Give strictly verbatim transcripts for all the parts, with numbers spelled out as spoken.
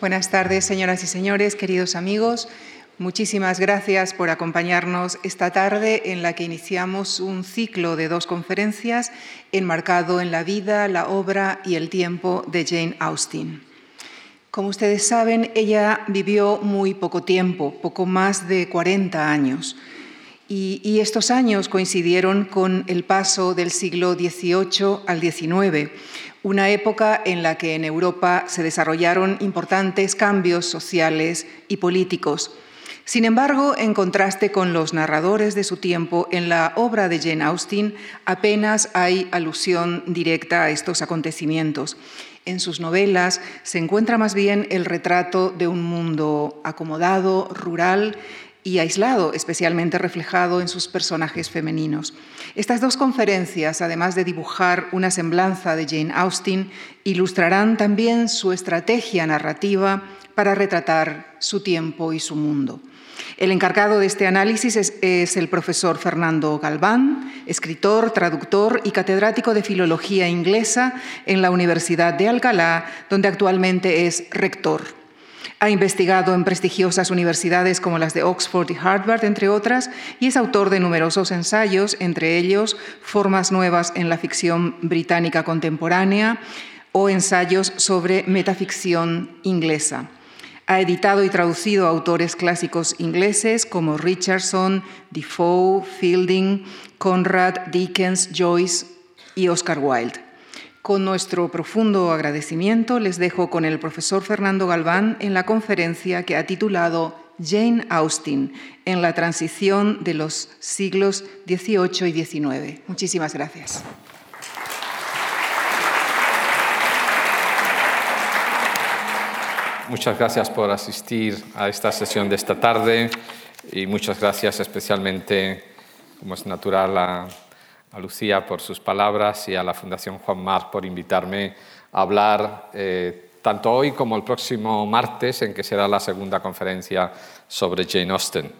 Buenas tardes, señoras y señores, queridos amigos. Muchísimas gracias por acompañarnos esta tarde en la que iniciamos un ciclo de dos conferencias enmarcado en la vida, la obra y el tiempo de Jane Austen. Como ustedes saben, ella vivió muy poco tiempo, poco más de cuarenta años. Y, y estos años coincidieron con el paso del siglo dieciocho al diecinueve, una época en la que en Europa se desarrollaron importantes cambios sociales y políticos. Sin embargo, en contraste con los narradores de su tiempo, en la obra de Jane Austen apenas hay alusión directa a estos acontecimientos. En sus novelas se encuentra más bien el retrato de un mundo acomodado, rural y aislado, especialmente reflejado en sus personajes femeninos. Estas dos conferencias, además de dibujar una semblanza de Jane Austen, ilustrarán también su estrategia narrativa para retratar su tiempo y su mundo. El encargado de este análisis es, es el profesor Fernando Galván, escritor, traductor y catedrático de filología inglesa en la Universidad de Alcalá, donde actualmente es rector. Ha investigado en prestigiosas universidades como las de Oxford y Harvard, entre otras, y es autor de numerosos ensayos, entre ellos Formas nuevas en la ficción británica contemporánea o ensayos sobre metaficción inglesa. Ha editado y traducido autores clásicos ingleses como Richardson, Defoe, Fielding, Conrad, Dickens, Joyce y Oscar Wilde. Con nuestro profundo agradecimiento, les dejo con el profesor Fernando Galván en la conferencia que ha titulado Jane Austen en la transición de los siglos dieciocho y diecinueve. Muchísimas gracias. Muchas gracias por asistir a esta sesión de esta tarde y muchas gracias especialmente, como es natural, a... a Lucía por sus palabras y a la Fundación Juan March por invitarme a hablar eh, tanto hoy como el próximo martes, en que será la segunda conferencia sobre Jane Austen.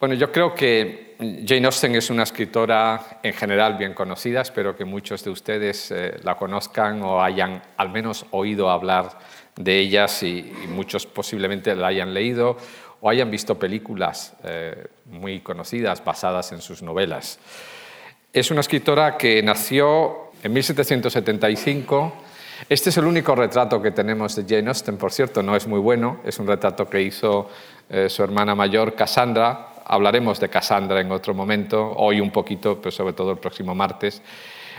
Bueno, yo creo que Jane Austen es una escritora en general bien conocida, espero que muchos de ustedes eh, la conozcan o hayan al menos oído hablar de ella y, y muchos posiblemente la hayan leído o hayan visto películas eh, muy conocidas basadas en sus novelas. Es una escritora que nació en mil setecientos setenta y cinco. Este es el único retrato que tenemos de Jane Austen, por cierto, no es muy bueno. Es un retrato que hizo eh, su hermana mayor, Cassandra. Hablaremos de Cassandra en otro momento, hoy un poquito, pero sobre todo el próximo martes.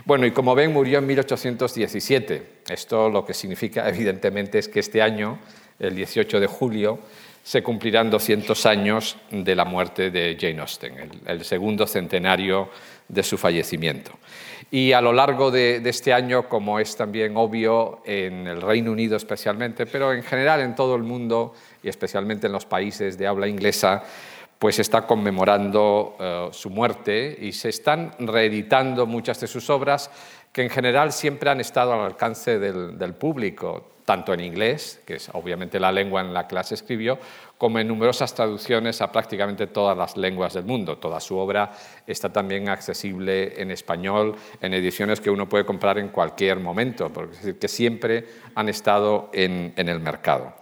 Bueno, y como ven, murió en mil ochocientos diecisiete. Esto lo que significa, evidentemente, es que este año, el dieciocho de julio, se cumplirán doscientos años de la muerte de Jane Austen, el, el segundo centenario de su fallecimiento. Y a lo largo de, de este año, como es también obvio en el Reino Unido especialmente, pero en general en todo el mundo y especialmente en los países de habla inglesa, pues está conmemorando eh, su muerte y se están reeditando muchas de sus obras que en general siempre han estado al alcance del, del público, tanto en inglés, que es obviamente la lengua en la que las escribió, como en numerosas traducciones a prácticamente todas las lenguas del mundo. Toda su obra está también accesible en español, en ediciones que uno puede comprar en cualquier momento, porque es decir, que siempre han estado en, en el mercado.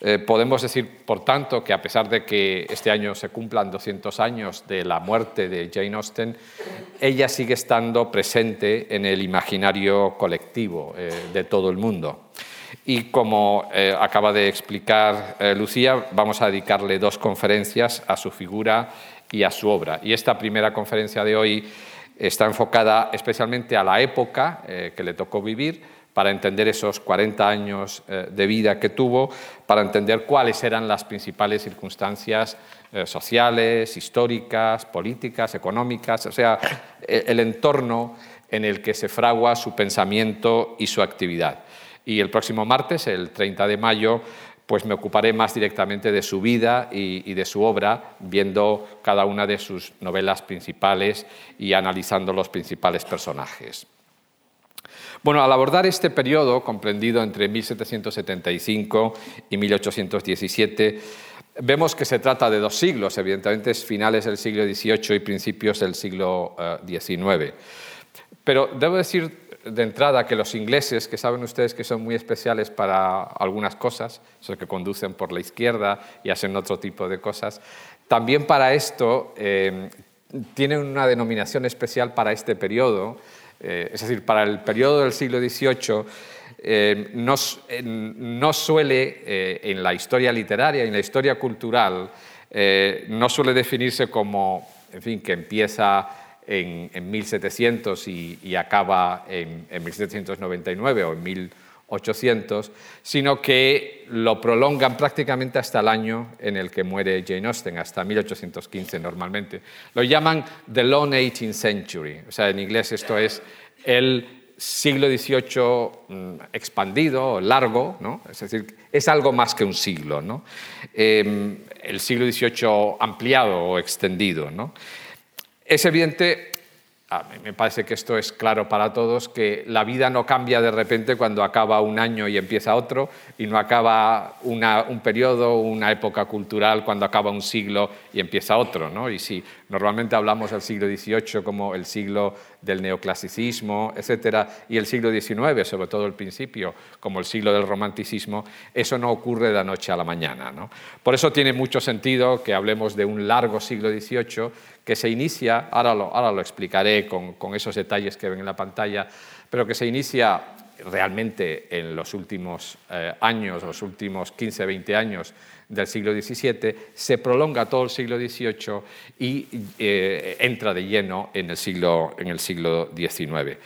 Eh, podemos decir, por tanto, que a pesar de que este año se cumplan doscientos años de la muerte de Jane Austen, ella sigue estando presente en el imaginario colectivo eh, de todo el mundo. Y como eh, acaba de explicar eh, Lucía, vamos a dedicarle dos conferencias a su figura y a su obra. Y esta primera conferencia de hoy está enfocada especialmente a la época eh, que le tocó vivir, para entender esos cuarenta años eh, de vida que tuvo, para entender cuáles eran las principales circunstancias eh, sociales, históricas, políticas, económicas, o sea, el, el entorno en el que se fragua su pensamiento y su actividad. Y el próximo martes, el treinta de mayo, pues me ocuparé más directamente de su vida y, y de su obra, viendo cada una de sus novelas principales y analizando los principales personajes. Bueno, al abordar este periodo, comprendido entre mil setecientos setenta y cinco y mil ochocientos diecisiete, vemos que se trata de dos siglos, evidentemente es finales del siglo dieciocho y principios del siglo diecinueve. Pero debo decir de entrada que los ingleses, que saben ustedes que son muy especiales para algunas cosas, esos que conducen por la izquierda y hacen otro tipo de cosas, también para esto eh, tienen una denominación especial para este periodo, eh, es decir, para el periodo del siglo dieciocho, eh, no, eh, no suele, eh, en la historia literaria, en la historia cultural, eh, no suele definirse como, en fin, que empieza en, en mil setecientos y, y acaba en, en mil setecientos noventa y nueve o en mil ochocientos, sino que lo prolongan prácticamente hasta el año en el que muere Jane Austen, hasta mil ochocientos quince normalmente. Lo llaman The Long eighteenth Century, o sea, en inglés esto es el siglo dieciocho expandido, largo, ¿no? Es decir, es algo más que un siglo, ¿no? Eh, el siglo dieciocho ampliado o extendido, ¿no? Es evidente, a mí me parece que esto es claro para todos, que la vida no cambia de repente cuando acaba un año y empieza otro, y no acaba una, un periodo, una época cultural cuando acaba un siglo y empieza otro, ¿no? Y si normalmente hablamos del siglo dieciocho como el siglo del neoclasicismo, etcétera, y el siglo diecinueve, sobre todo el principio, como el siglo del romanticismo, eso no ocurre de la noche a la mañana, ¿no? Por eso tiene mucho sentido que hablemos de un largo siglo dieciocho que se inicia, ahora lo, ahora lo explicaré con, con esos detalles que ven en la pantalla, pero que se inicia realmente en los últimos eh, años, los últimos quince, veinte años del siglo diecisiete, se prolonga todo el siglo dieciocho y eh, entra de lleno en el, siglo, en el siglo diecinueve.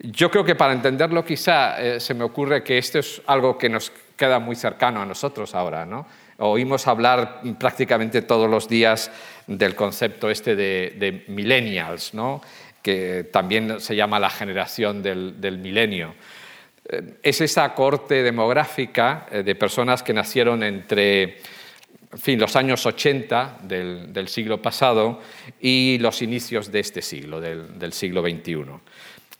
Yo creo que para entenderlo quizá eh, se me ocurre que esto es algo que nos queda muy cercano a nosotros ahora, ¿no? Oímos hablar prácticamente todos los días del concepto este de, de millennials, ¿no? Que también se llama la generación del, del milenio. Es esa corte demográfica de personas que nacieron entre, en fin, los años ochenta del, del siglo pasado y los inicios de este siglo, del, del siglo veintiuno.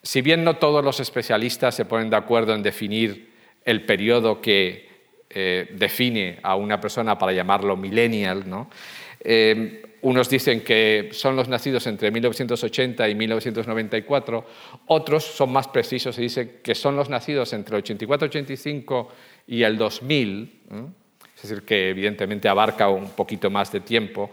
Si bien no todos los especialistas se ponen de acuerdo en definir el periodo que eh, define a una persona para llamarlo millennial, ¿no? Eh, unos dicen que son los nacidos entre mil novecientos ochenta y mil novecientos noventa y cuatro, otros son más precisos y dicen que son los nacidos entre el ochenta y cuatro ochenta y cinco y el dos mil, ¿eh? Es decir, que evidentemente abarca un poquito más de tiempo,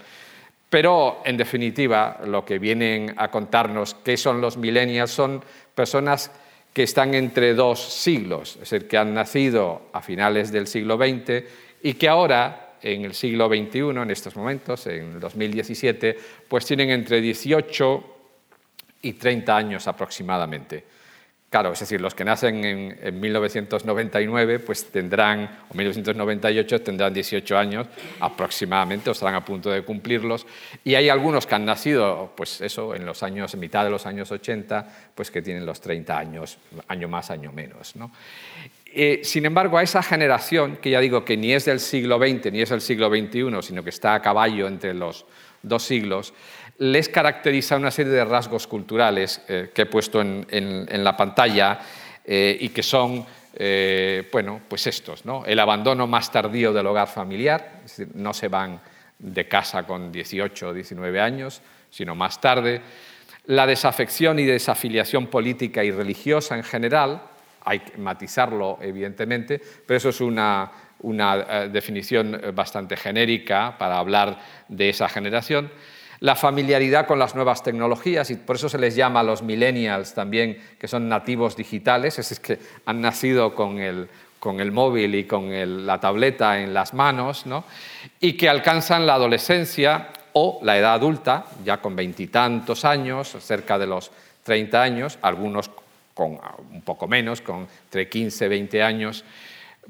pero en definitiva lo que vienen a contarnos qué son los millennials son personas que están entre dos siglos, es decir, que han nacido a finales del siglo veinte y que ahora, en el siglo veintiuno, en estos momentos, en dos mil diecisiete, pues tienen entre dieciocho y treinta años aproximadamente. Claro, es decir, los que nacen en, en mil novecientos noventa y nueve, pues tendrán, o mil novecientos noventa y ocho, tendrán dieciocho años aproximadamente, o estarán a punto de cumplirlos. Y hay algunos que han nacido, pues eso, en los años, en mitad de los años ochenta, pues que tienen los treinta años, año más, año menos, ¿no? Eh, sin embargo, a esa generación, que ya digo que ni es del siglo veinte ni es del siglo veintiuno, sino que está a caballo entre los dos siglos, les caracteriza una serie de rasgos culturales eh, que he puesto en, en, en la pantalla eh, y que son, eh, bueno, pues estos, ¿no? El abandono más tardío del hogar familiar, es decir, no se van de casa con dieciocho o diecinueve años, sino más tarde. La desafección y desafiliación política y religiosa en general, hay que matizarlo, evidentemente, pero eso es una, una definición bastante genérica para hablar de esa generación. La familiaridad con las nuevas tecnologías, y por eso se les llama a los millennials también, que son nativos digitales, es que han nacido con el, con el móvil y con el, la tableta en las manos, ¿no? Y que alcanzan la adolescencia o la edad adulta, ya con veintitantos años, cerca de los treinta años, algunos con un poco menos, con entre quince y veinte años,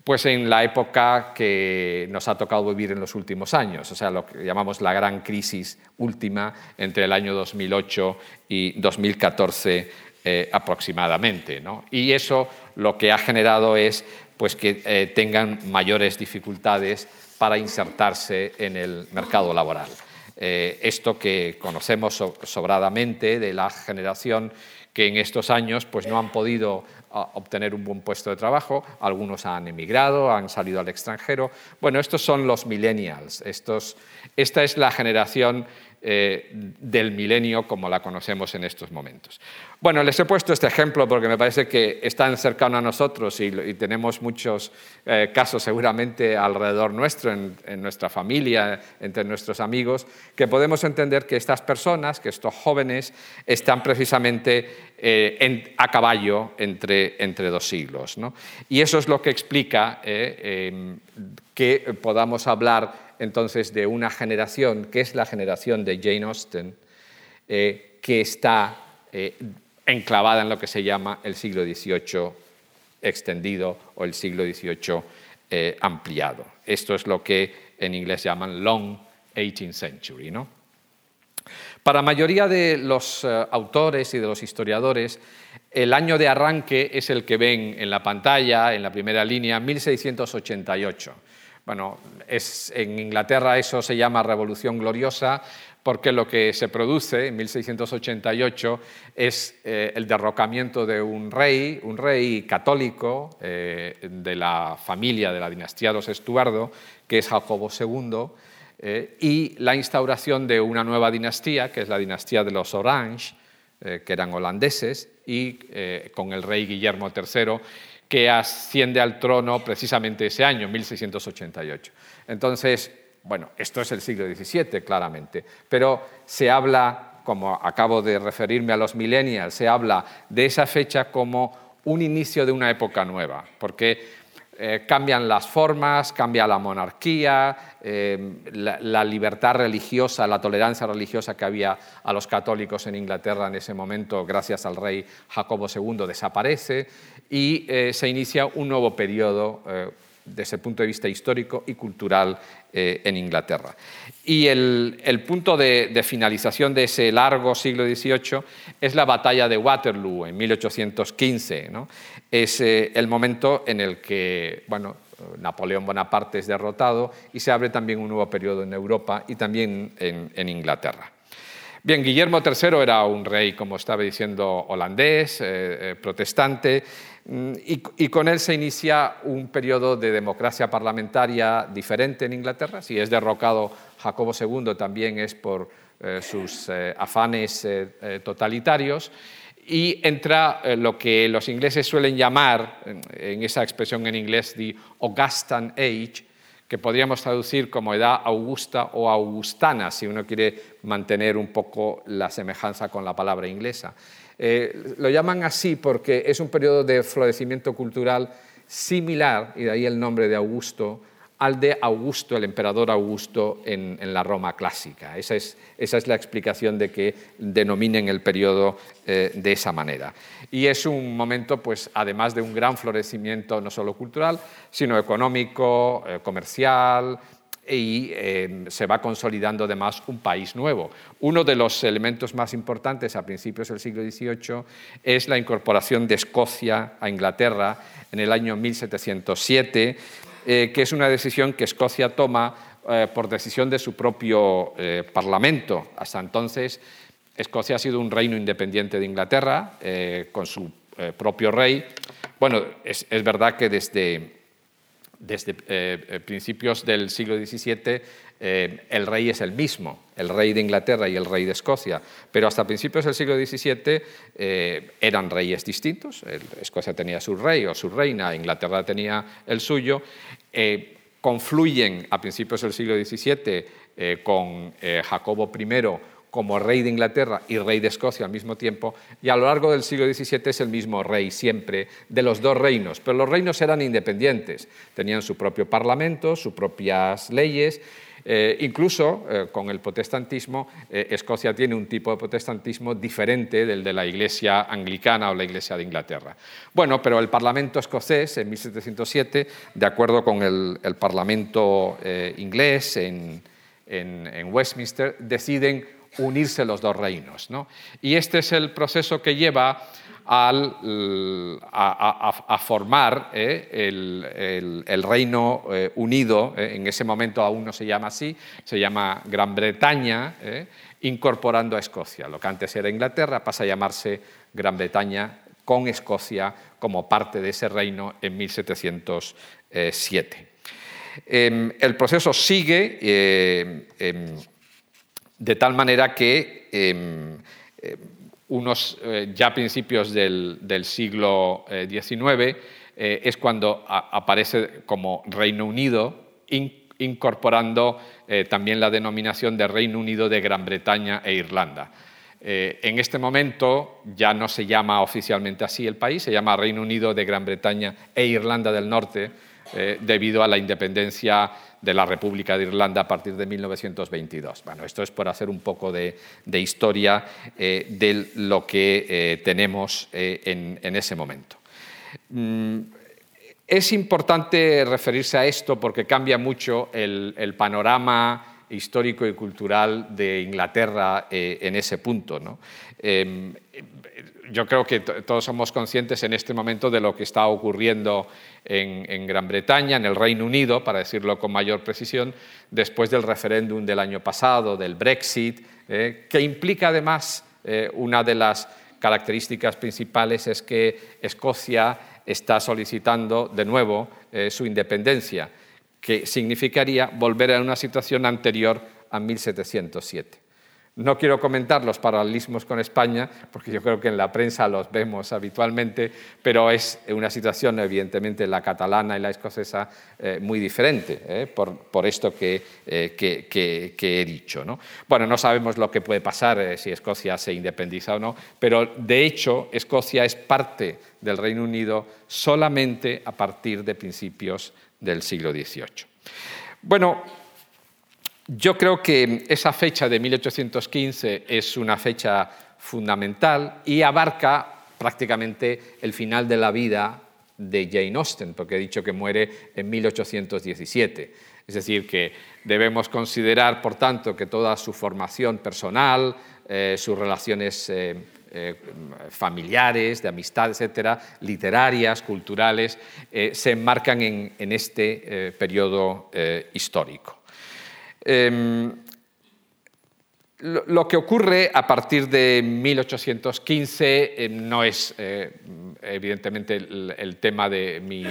pues en la época que nos ha tocado vivir en los últimos años, o sea, lo que llamamos la gran crisis última entre el año dos mil ocho y dos mil catorce eh, aproximadamente, ¿no? Y eso lo que ha generado es pues, que eh, tengan mayores dificultades para insertarse en el mercado laboral. Eh, esto que conocemos sobradamente de la generación que en estos años pues, no han podido obtener un buen puesto de trabajo, algunos han emigrado, han salido al extranjero. Bueno, estos son los millennials, estos, esta es la generación eh, del milenio como la conocemos en estos momentos. Bueno, les he puesto este ejemplo porque me parece que están cercano a nosotros y, y tenemos muchos eh, casos seguramente alrededor nuestro, en, en nuestra familia, entre nuestros amigos, que podemos entender que estas personas, que estos jóvenes, están precisamente eh, en, a caballo entre, entre dos siglos, ¿no? Y eso es lo que explica eh, eh, que podamos hablar entonces de una generación, que es la generación de Jane Austen, eh, que está eh, enclavada en lo que se llama el siglo dieciocho extendido o el siglo dieciocho eh, ampliado. Esto es lo que en inglés llaman Long eighteenth Century, ¿no? Para la mayoría de los eh, autores y de los historiadores, el año de arranque es el que ven en la pantalla, en la primera línea, mil seiscientos ochenta y ocho. Bueno, es, en Inglaterra eso se llama Revolución Gloriosa porque lo que se produce en mil seiscientos ochenta y ocho es eh, el derrocamiento de un rey, un rey católico eh, de la familia de la dinastía de los Estuardo, que es Jacobo segundo, eh, y la instauración de una nueva dinastía, que es la dinastía de los Orange, eh, que eran holandeses, y eh, con el rey Guillermo tercero, que asciende al trono precisamente ese año, mil seiscientos ochenta y ocho. Entonces, bueno, esto es el siglo diecisiete, claramente, pero se habla, como acabo de referirme a los millennials, se habla de esa fecha como un inicio de una época nueva, porque eh, cambian las formas, cambia la monarquía, eh, la, la libertad religiosa, la tolerancia religiosa que había a los católicos en Inglaterra en ese momento, gracias al rey Jacobo segundo, desaparece, y eh, se inicia un nuevo periodo eh, desde el punto de vista histórico y cultural eh, en Inglaterra. Y el, el punto de, de finalización de ese largo siglo dieciocho es la batalla de Waterloo en mil ochocientos quince, ¿no? Es eh, el momento en el que, bueno, Napoleón Bonaparte es derrotado y se abre también un nuevo periodo en Europa y también en, en Inglaterra. Bien, Guillermo tercero era un rey, como estaba diciendo, holandés, eh, protestante, y, y con él se inicia un periodo de democracia parlamentaria diferente en Inglaterra. Si es derrocado Jacobo segundo, también es por eh, sus eh, afanes eh, totalitarios, y entra eh, lo que los ingleses suelen llamar, en, en esa expresión en inglés, the Augustan Age, que podríamos traducir como edad augusta o augustana, si uno quiere mantener un poco la semejanza con la palabra inglesa. Eh, lo llaman así porque es un periodo de florecimiento cultural similar, y de ahí el nombre de Augusto, al de Augusto, el emperador Augusto en, en la Roma clásica. Esa es, esa es la explicación de que denominen el periodo eh, de esa manera. Y es un momento, pues, además de un gran florecimiento no solo cultural, sino económico, eh, comercial, y eh, se va consolidando además un país nuevo. Uno de los elementos más importantes a principios del siglo dieciocho es la incorporación de Escocia a Inglaterra en el año mil setecientos siete, Eh, que es una decisión que Escocia toma eh, por decisión de su propio eh, Parlamento. Hasta entonces, Escocia ha sido un reino independiente de Inglaterra, eh, con su eh, propio rey. Bueno, es, es verdad que desde, desde eh, principios del siglo diecisiete eh, el rey es el mismo, el rey de Inglaterra y el rey de Escocia, pero hasta principios del siglo diecisiete eh, eran reyes distintos. Escocia tenía su rey o su reina, Inglaterra tenía el suyo. Eh, confluyen a principios del siglo diecisiete eh, con eh, Jacobo primero como rey de Inglaterra y rey de Escocia al mismo tiempo, y a lo largo del siglo diecisiete es el mismo rey siempre de los dos reinos, pero los reinos eran independientes, tenían su propio parlamento, sus propias leyes, eh, incluso eh, con el protestantismo, eh, Escocia tiene un tipo de protestantismo diferente del de la Iglesia anglicana o la Iglesia de Inglaterra. Bueno, pero el Parlamento escocés en mil setecientos siete, de acuerdo con el, el Parlamento eh, inglés en, en, en Westminster, deciden unirse los dos reinos, ¿no? Y este es el proceso que lleva al, a, a, a formar eh, el, el, el Reino eh, Unido, eh, en ese momento aún no se llama así, se llama Gran Bretaña, eh, incorporando a Escocia. Lo que antes era Inglaterra pasa a llamarse Gran Bretaña con Escocia como parte de ese reino en mil setecientos siete. Eh, el proceso sigue... Eh, eh, de tal manera que eh, eh, unos eh, ya principios del, del siglo diecinueve eh, es cuando a, aparece como Reino Unido, in, incorporando eh, también la denominación de Reino Unido de Gran Bretaña e Irlanda. Eh, en este momento ya no se llama oficialmente así el país, se llama Reino Unido de Gran Bretaña e Irlanda del Norte, eh, debido a la independencia de la República de Irlanda a partir de mil novecientos veintidós. Bueno, esto es por hacer un poco de, de historia eh, de lo que eh, tenemos eh, en, en ese momento. Mm, es importante referirse a esto porque cambia mucho el, el panorama histórico y cultural de Inglaterra eh, en ese punto, ¿no? Eh, yo creo que t- todos somos conscientes en este momento de lo que está ocurriendo en, en Gran Bretaña, en el Reino Unido, para decirlo con mayor precisión, después del referéndum del año pasado, del Brexit, eh, que implica además eh, una de las características principales es que Escocia está solicitando de nuevo eh, su independencia, que significaría volver a una situación anterior a mil setecientos siete. No quiero comentar los paralelismos con España, porque yo creo que en la prensa los vemos habitualmente, pero es una situación, evidentemente, la catalana y la escocesa eh, muy diferente, eh, por, por esto que, eh, que, que, que he dicho, ¿no? Bueno, no sabemos lo que puede pasar eh, si Escocia se independiza o no, pero de hecho Escocia es parte del Reino Unido solamente a partir de principios del siglo dieciocho. Bueno, yo creo que esa fecha de mil ochocientos quince es una fecha fundamental y abarca prácticamente el final de la vida de Jane Austen, porque he dicho que muere en mil ochocientos diecisiete. Es decir, que debemos considerar, por tanto, que toda su formación personal, eh, sus relaciones eh, Eh, familiares, de amistad, etcétera, literarias, culturales, eh, se enmarcan en, en este eh, periodo eh, histórico. Eh, lo, lo que ocurre a partir de mil ochocientos quince eh, no es, eh, evidentemente, el, el tema de mi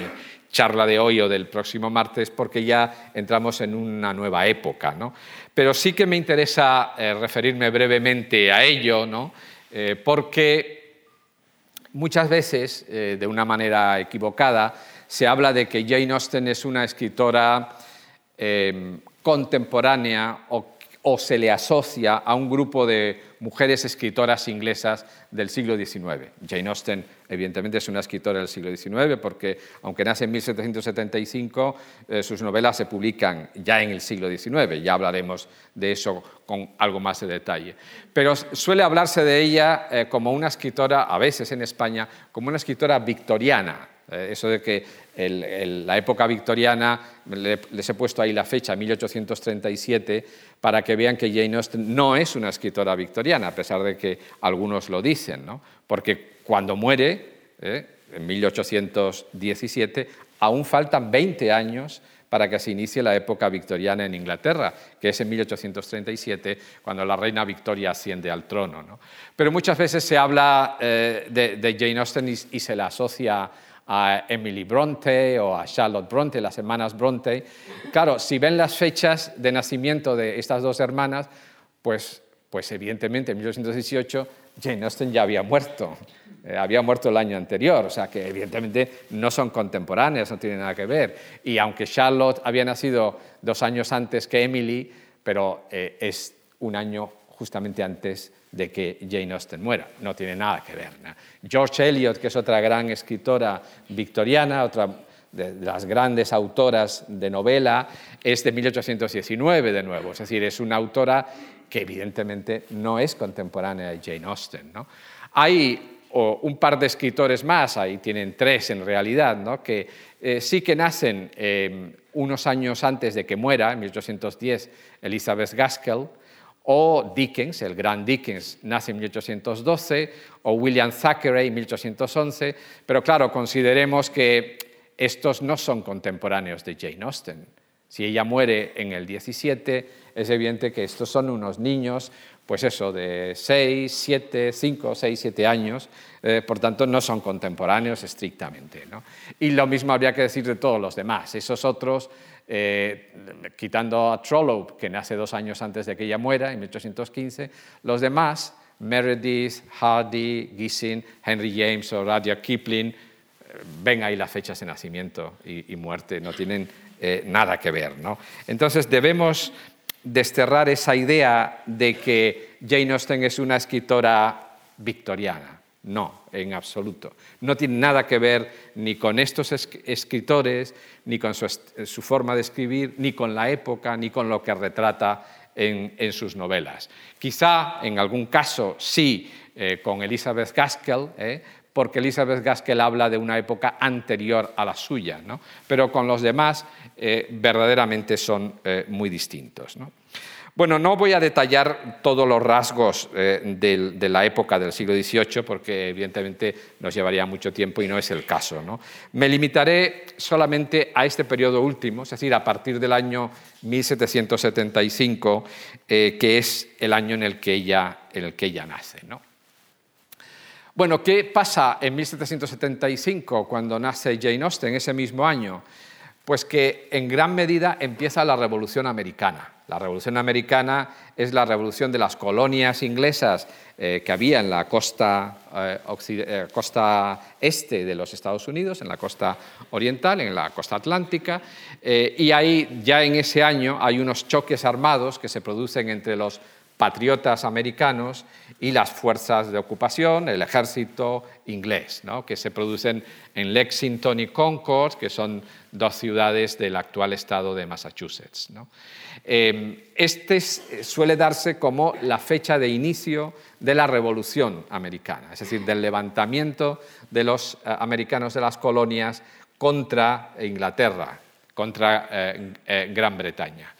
charla de hoy o del próximo martes, porque ya entramos en una nueva época, ¿no? Pero sí que me interesa eh, referirme brevemente a ello, ¿no? Eh, porque muchas veces, eh, de una manera equivocada, se habla de que Jane Austen es una escritora eh, contemporánea o, o se le asocia a un grupo de mujeres escritoras inglesas del siglo diecinueve. Jane Austen, evidentemente, es una escritora del siglo diecinueve porque, aunque nace en mil setecientos setenta y cinco, eh, sus novelas se publican ya en el siglo diecinueve. Ya hablaremos de eso con algo más de detalle. Pero suele hablarse de ella eh, como una escritora, a veces en España, como una escritora victoriana. Eh, eso de que el, el, la época victoriana, le, les he puesto ahí la fecha, mil ochocientos treinta y siete, para que vean que Jane Austen no es una escritora victoriana, a pesar de que algunos lo dicen, ¿no? Porque cuando muere, eh, en mil ochocientos diecisiete, aún faltan veinte años para que se inicie la época victoriana en Inglaterra, que es en mil ochocientos treinta y siete, cuando la reina Victoria asciende al trono, ¿no? Pero muchas veces se habla eh, de, de Jane Austen y, y se la asocia a Emily Bronte o a Charlotte Bronte, las hermanas Bronte. Claro, si ven las fechas de nacimiento de estas dos hermanas, pues, pues evidentemente en mil ochocientos dieciocho Jane Austen ya había muerto, eh, había muerto el año anterior, o sea que evidentemente no son contemporáneas, no tienen nada que ver. Y aunque Charlotte había nacido dos años antes que Emily, pero eh, es un año justamente antes de que Jane Austen muera, no tiene nada que ver, ¿no? George Eliot, que es otra gran escritora victoriana, otra de las grandes autoras de novela, es de mil ochocientos diecinueve de nuevo, es decir, es una autora que evidentemente no es contemporánea de Jane Austen, ¿no? Hay o, un par de escritores más, ahí tienen tres en realidad, ¿no? Que eh, sí que nacen eh, unos años antes de que muera, en mil ochocientos diez, Elizabeth Gaskell, o Dickens, el gran Dickens, nace en mil ochocientos doce, o William Thackeray en mil ochocientos once, pero claro, consideremos que estos no son contemporáneos de Jane Austen. Si ella muere en el diecisiete, es evidente que estos son unos niños, pues eso, de seis, siete, cinco, seis, siete años, eh, por tanto no son contemporáneos estrictamente, ¿no? Y lo mismo habría que decir de todos los demás, esos otros eh, quitando a Trollope, que nace dos años antes de que ella muera, en mil ochocientos quince, los demás, Meredith, Hardy, Gissing, Henry James o Rudyard Kipling, ven ahí las fechas de nacimiento y, y muerte, no tienen eh, nada que ver, ¿no? Entonces debemos desterrar esa idea de que Jane Austen es una escritora victoriana. No, en absoluto. No tiene nada que ver ni con estos escritores, ni con su, su forma de escribir, ni con la época, ni con lo que retrata en, en sus novelas. Quizá, en algún caso, sí, eh, con Elizabeth Gaskell, eh, porque Elizabeth Gaskell habla de una época anterior a la suya, ¿no? Pero con los demás eh, verdaderamente son eh, muy distintos, ¿no? Bueno, no voy a detallar todos los rasgos eh, de, de la época del siglo dieciocho, porque evidentemente nos llevaría mucho tiempo y no es el caso, ¿no? Me limitaré solamente a este periodo último, es decir, a partir del año mil setecientos setenta y cinco, eh, que es el año en el que ella, en el que ella nace, ¿no? Bueno, ¿qué pasa en mil setecientos setenta y cinco cuando nace Jane Austen ese mismo año? Pues que en gran medida empieza la Revolución Americana. La Revolución Americana es la revolución de las colonias inglesas eh, que había en la costa, eh, eh, costa este de los Estados Unidos, en la costa oriental, en la costa atlántica, eh, y ahí ya en ese año hay unos choques armados que se producen entre los patriotas americanos y las fuerzas de ocupación, el ejército inglés, ¿no? Que se producen en Lexington y Concord, que son dos ciudades del actual estado de Massachusetts, ¿no? Eh, este suele darse como la fecha de inicio de la Revolución Americana, es decir, del levantamiento de los eh, americanos de las colonias contra Inglaterra, contra eh, eh, Gran Bretaña.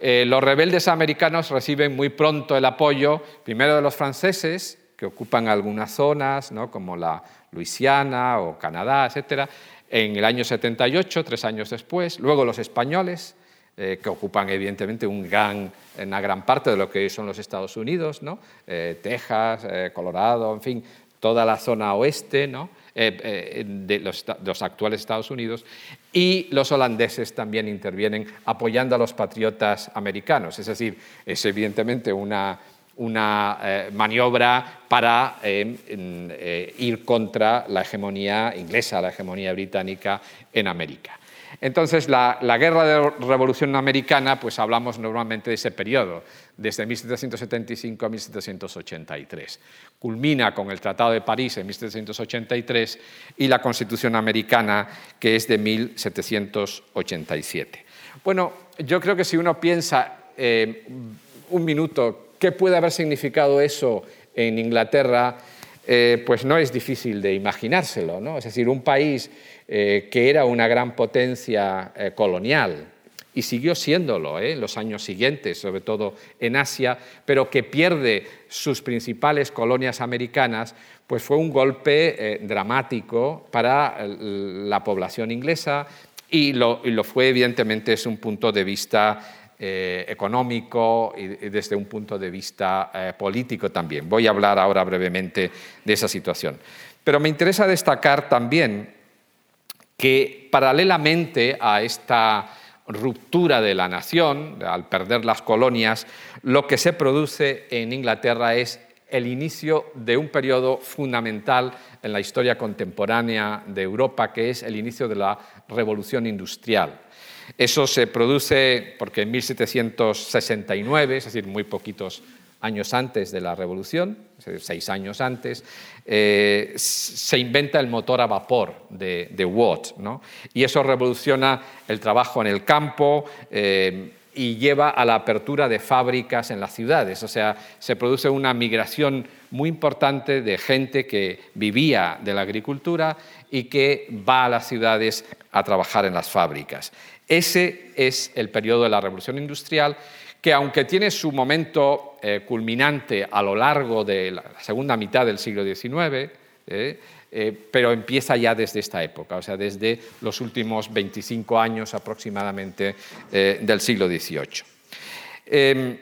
Eh, los rebeldes americanos reciben muy pronto el apoyo, primero de los franceses, que ocupan algunas zonas, ¿no?, como la Luisiana o Canadá, etcétera, en el año setenta y ocho, tres años después. Luego los españoles, eh, que ocupan evidentemente un gran, una gran parte de lo que son los Estados Unidos, ¿no? eh, Texas, eh, Colorado, en fin, toda la zona oeste, ¿no?, eh, eh, de, los, de los actuales Estados Unidos, y los holandeses también intervienen apoyando a los patriotas americanos. Es decir, es evidentemente una, una eh, maniobra para eh, eh, ir contra la hegemonía inglesa, la hegemonía británica en América. Entonces, la, la guerra de la Revolución Americana, pues hablamos normalmente de ese periodo, desde mil setecientos setenta y cinco a mil setecientos ochenta y tres. Culmina con el Tratado de París en mil setecientos ochenta y tres y la Constitución Americana, que es de mil setecientos ochenta y siete. Bueno, yo creo que si uno piensa eh, un minuto, ¿qué puede haber significado eso en Inglaterra? Eh, pues no es difícil de imaginárselo, ¿no? Es decir, un país eh, que era una gran potencia eh, colonial y siguió siéndolo eh, en los años siguientes, sobre todo en Asia, pero que pierde sus principales colonias americanas, pues fue un golpe eh, dramático para la población inglesa y lo, y lo fue evidentemente desde un punto de vista Eh, económico y desde un punto de vista eh, político también. Voy a hablar ahora brevemente de esa situación. Pero me interesa destacar también que paralelamente a esta ruptura de la nación, al perder las colonias, lo que se produce en Inglaterra es el inicio de un periodo fundamental en la historia contemporánea de Europa, que es el inicio de la Revolución Industrial. Eso se produce porque en mil setecientos sesenta y nueve, es decir, muy poquitos años antes de la Revolución, seis años antes, eh, se inventa el motor a vapor de, de Watt, ¿no? Y eso revoluciona el trabajo en el campo eh, y lleva a la apertura de fábricas en las ciudades. O sea, se produce una migración muy importante de gente que vivía de la agricultura y que va a las ciudades a trabajar en las fábricas. Ese es el periodo de la Revolución Industrial, que aunque tiene su momento eh, culminante a lo largo de la segunda mitad del siglo diecinueve, eh, eh, pero empieza ya desde esta época, o sea, desde los últimos veinticinco años aproximadamente eh, del siglo dieciocho. Eh,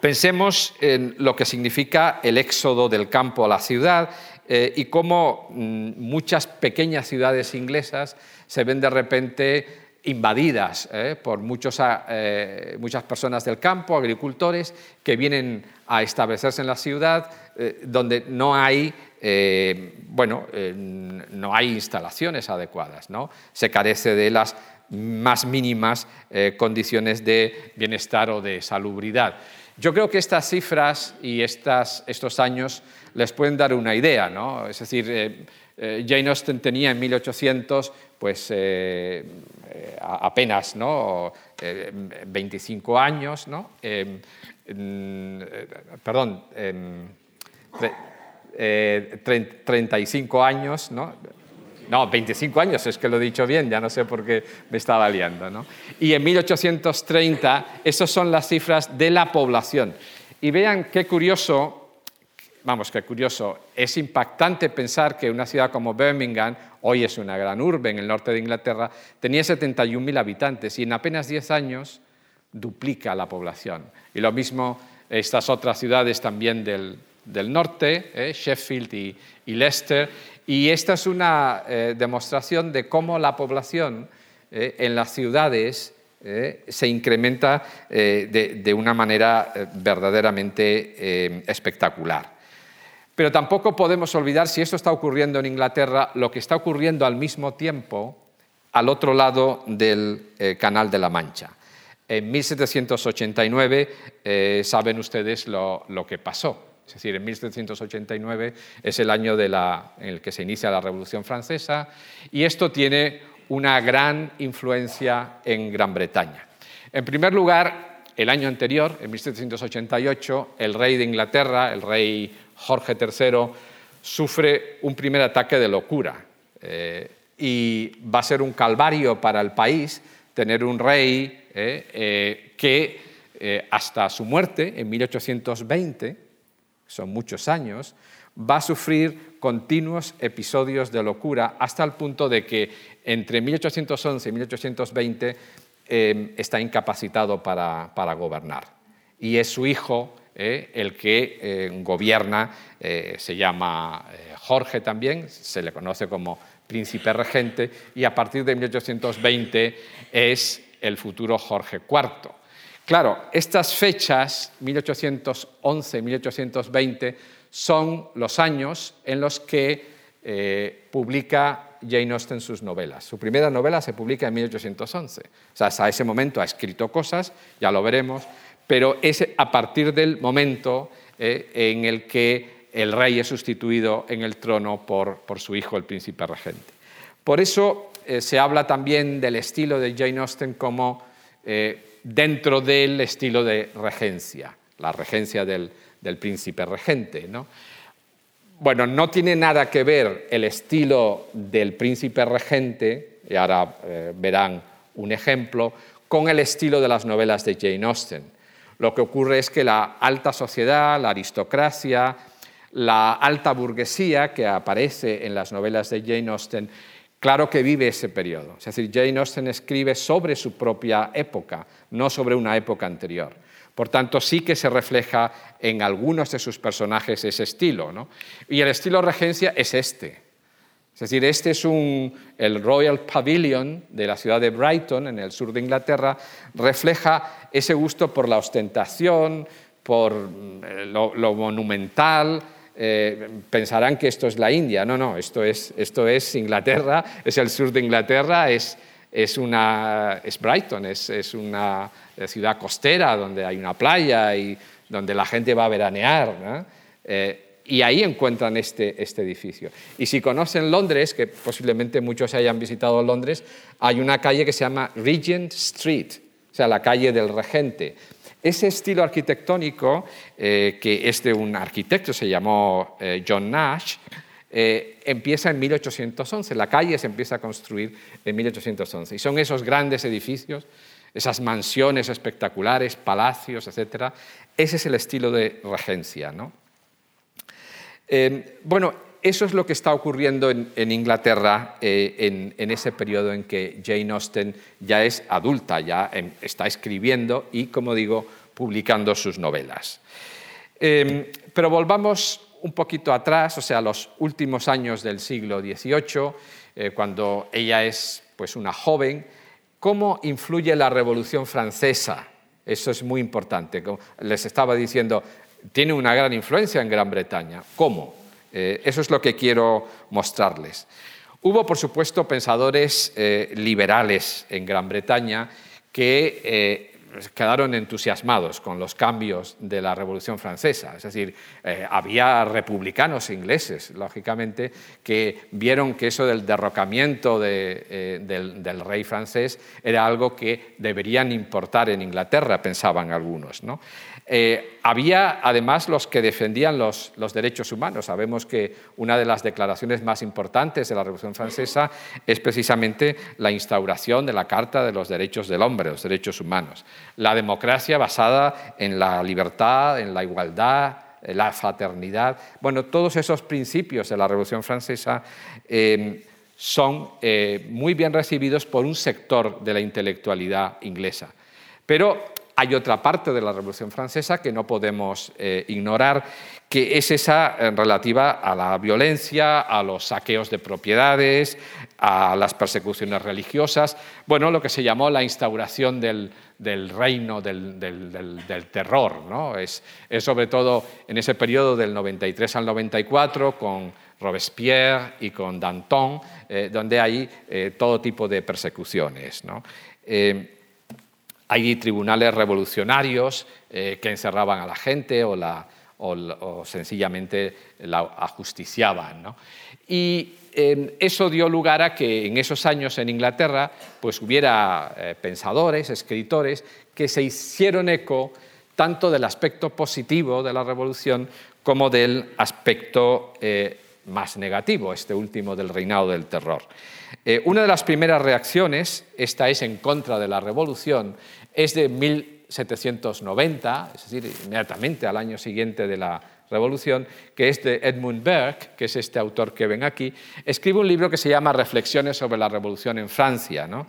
pensemos en lo que significa el éxodo del campo a la ciudad, Eh, y cómo muchas pequeñas ciudades inglesas se ven de repente invadidas eh, por muchos, eh, muchas personas del campo, agricultores, que vienen a establecerse en la ciudad eh, donde no hay, eh, bueno, eh, no hay instalaciones adecuadas, ¿no? Se carece de las más mínimas eh, condiciones de bienestar o de salubridad. Yo creo que estas cifras y estas, estos años les pueden dar una idea, ¿no? Es decir, eh, eh, Jane Austen tenía en mil ochocientos pues, eh, eh, apenas, ¿no? eh, veinticinco años, ¿no? Eh, eh, perdón, eh, tre, eh, tre, treinta y cinco años, ¿no? No, veinticinco años, es que lo he dicho bien, ya no sé por qué me estaba liando, ¿no? Y en mil ochocientos treinta, esas son las cifras de la población. Y vean qué curioso, vamos, qué curioso, es impactante pensar que una ciudad como Birmingham, hoy es una gran urbe en el norte de Inglaterra, tenía setenta y un mil habitantes y en apenas diez años duplica la población. Y lo mismo estas otras ciudades también del, del norte, eh, Sheffield y, y Leicester. Y esta es una eh, demostración de cómo la población eh, en las ciudades eh, se incrementa eh, de, de una manera eh, verdaderamente eh, espectacular. Pero tampoco podemos olvidar, si esto está ocurriendo en Inglaterra, lo que está ocurriendo al mismo tiempo al otro lado del eh, Canal de la Mancha. En mil setecientos ochenta y nueve, eh, saben ustedes lo, lo que pasó. Es decir, en mil setecientos ochenta y nueve es el año de la, en el que se inicia la Revolución Francesa y esto tiene una gran influencia en Gran Bretaña. En primer lugar, el año anterior, en mil setecientos ochenta y ocho, el rey de Inglaterra, el rey Jorge tercero, sufre un primer ataque de locura eh, y va a ser un calvario para el país tener un rey eh, eh, que eh, hasta su muerte, en mil ochocientos veinte, son muchos años, va a sufrir continuos episodios de locura hasta el punto de que entre mil ochocientos once y mil ochocientos veinte eh, está incapacitado para, para gobernar. Y es su hijo eh, el que eh, gobierna, eh, se llama eh, Jorge también, se le conoce como Príncipe Regente, y a partir de mil ochocientos veinte es el futuro Jorge cuarto. Claro, estas fechas, mil ochocientos once, mil ochocientos veinte, son los años en los que eh, publica Jane Austen sus novelas. Su primera novela se publica en mil ochocientos once. O sea, hasta ese momento ha escrito cosas, ya lo veremos, pero es a partir del momento eh, en el que el rey es sustituido en el trono por, por su hijo, el príncipe regente. Por eso eh, se habla también del estilo de Jane Austen como... Eh, dentro del estilo de regencia, la regencia del, del príncipe regente, ¿no? Bueno, no tiene nada que ver el estilo del príncipe regente, y ahora eh, verán un ejemplo, con el estilo de las novelas de Jane Austen. Lo que ocurre es que la alta sociedad, la aristocracia, la alta burguesía que aparece en las novelas de Jane Austen, claro que vive ese periodo. Es decir, Jane Austen escribe sobre su propia época, no sobre una época anterior. Por tanto, sí que se refleja en algunos de sus personajes ese estilo, ¿no? Y el estilo regencia es este. Es decir, este es un, el Royal Pavilion de la ciudad de Brighton, en el sur de Inglaterra, refleja ese gusto por la ostentación, por lo, lo monumental. Eh, pensarán que esto es la India. No, no, esto es, esto es Inglaterra, es el sur de Inglaterra, es, es, una, es Brighton, es, es una ciudad costera donde hay una playa y donde la gente va a veranear, ¿no? Eh, y ahí encuentran este, este edificio. Y si conocen Londres, que posiblemente muchos hayan visitado Londres, hay una calle que se llama Regent Street, o sea, la calle del regente. Ese estilo arquitectónico, eh, que es de un arquitecto, se llamó eh, John Nash, eh, empieza en mil ochocientos once. La calle se empieza a construir en mil ochocientos once. Y son esos grandes edificios, esas mansiones espectaculares, palacios, etcétera. Ese es el estilo de regencia, ¿no? Eh, bueno, eso es lo que está ocurriendo en, en Inglaterra eh, en, en ese periodo en que Jane Austen ya es adulta, ya en, está escribiendo y, como digo, publicando sus novelas. Eh, pero volvamos un poquito atrás, o sea, los últimos años del siglo dieciocho, eh, cuando ella es pues, una joven, ¿Cómo influye la Revolución Francesa? Eso es muy importante. Les estaba diciendo, tiene una gran influencia en Gran Bretaña. ¿Cómo? Eh, eso es lo que quiero mostrarles. Hubo, por supuesto, pensadores eh, liberales en Gran Bretaña que eh, quedaron entusiasmados con los cambios de la Revolución Francesa. Es decir, eh, había republicanos ingleses, lógicamente, que vieron que eso del derrocamiento de, eh, del, del rey francés era algo que deberían importar en Inglaterra, pensaban algunos, ¿no? Eh, había, además, los que defendían los, los derechos humanos. Sabemos que una de las declaraciones más importantes de la Revolución Francesa es precisamente la instauración de la Carta de los Derechos del Hombre, los derechos humanos. La democracia basada en la libertad, en la igualdad, en la fraternidad. Bueno, todos esos principios de la Revolución Francesa eh, son eh, muy bien recibidos por un sector de la intelectualidad inglesa. Pero hay otra parte de la Revolución Francesa que no podemos eh, ignorar, que es esa relativa a la violencia, a los saqueos de propiedades, a las persecuciones religiosas, bueno, lo que se llamó la instauración del, del reino del, del, del, del terror, ¿no? Es, es sobre todo en ese periodo del noventa y tres al noventa y cuatro con Robespierre y con Danton, eh, donde hay eh, todo tipo de persecuciones, ¿no? Eh, Hay tribunales revolucionarios eh, que encerraban a la gente o, la, o, o sencillamente la ajusticiaban, ¿no? Y eh, eso dio lugar a que en esos años en Inglaterra pues, hubiera eh, pensadores, escritores, que se hicieron eco tanto del aspecto positivo de la revolución como del aspecto eh, más negativo, este último del reinado del terror. Eh, una de las primeras reacciones, esta es en contra de la revolución, es de mil setecientos noventa, es decir, inmediatamente al año siguiente de la revolución, que es de Edmund Burke, que es este autor que ven aquí, escribe un libro que se llama Reflexiones sobre la revolución en Francia, ¿no?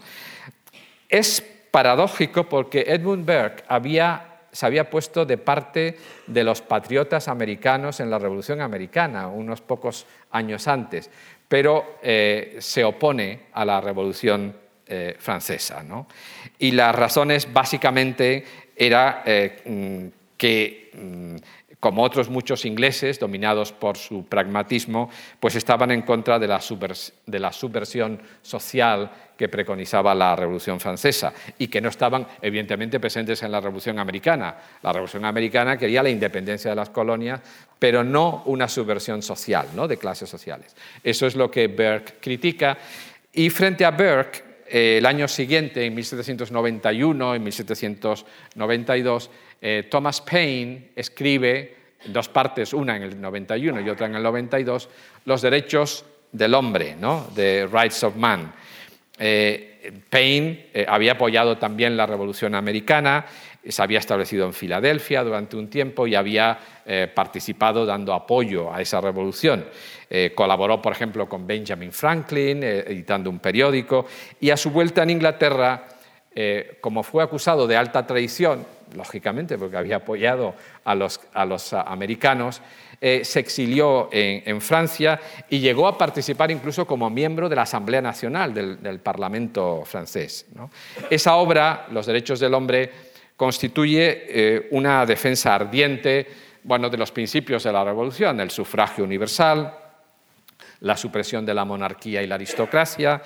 Es paradójico porque Edmund Burke había... se había puesto de parte de los patriotas americanos en la Revolución Americana, unos pocos años antes, pero eh, se opone a la Revolución eh, Francesa, ¿no? Y las razones básicamente era eh, que, como otros muchos ingleses, dominados por su pragmatismo, pues estaban en contra de la, subvers- de la subversión social que preconizaba la Revolución Francesa y que no estaban, evidentemente, presentes en la Revolución Americana. La Revolución Americana quería la independencia de las colonias, pero no una subversión social, ¿no?, de clases sociales. Eso es lo que Burke critica. Y frente a Burke, eh, el año siguiente, en mil setecientos noventa y uno, en mil setecientos noventa y dos, eh, Thomas Paine escribe dos partes, una en el noventa y uno y otra en el noventa y dos, Los derechos del hombre, ¿no?, The Rights of Man. Eh, Paine eh, había apoyado también la Revolución Americana, se había establecido en Filadelfia durante un tiempo y había eh, participado dando apoyo a esa revolución. Eh, colaboró, por ejemplo, con Benjamin Franklin, eh, editando un periódico, y a su vuelta en Inglaterra, eh, como fue acusado de alta traición, lógicamente porque había apoyado a los, a los americanos, Eh, se exilió en, en Francia y llegó a participar incluso como miembro de la Asamblea Nacional del, del Parlamento francés, ¿no? Esa obra, Los derechos del hombre, constituye eh, una defensa ardiente, bueno, de los principios de la revolución, el sufragio universal, la supresión de la monarquía y la aristocracia,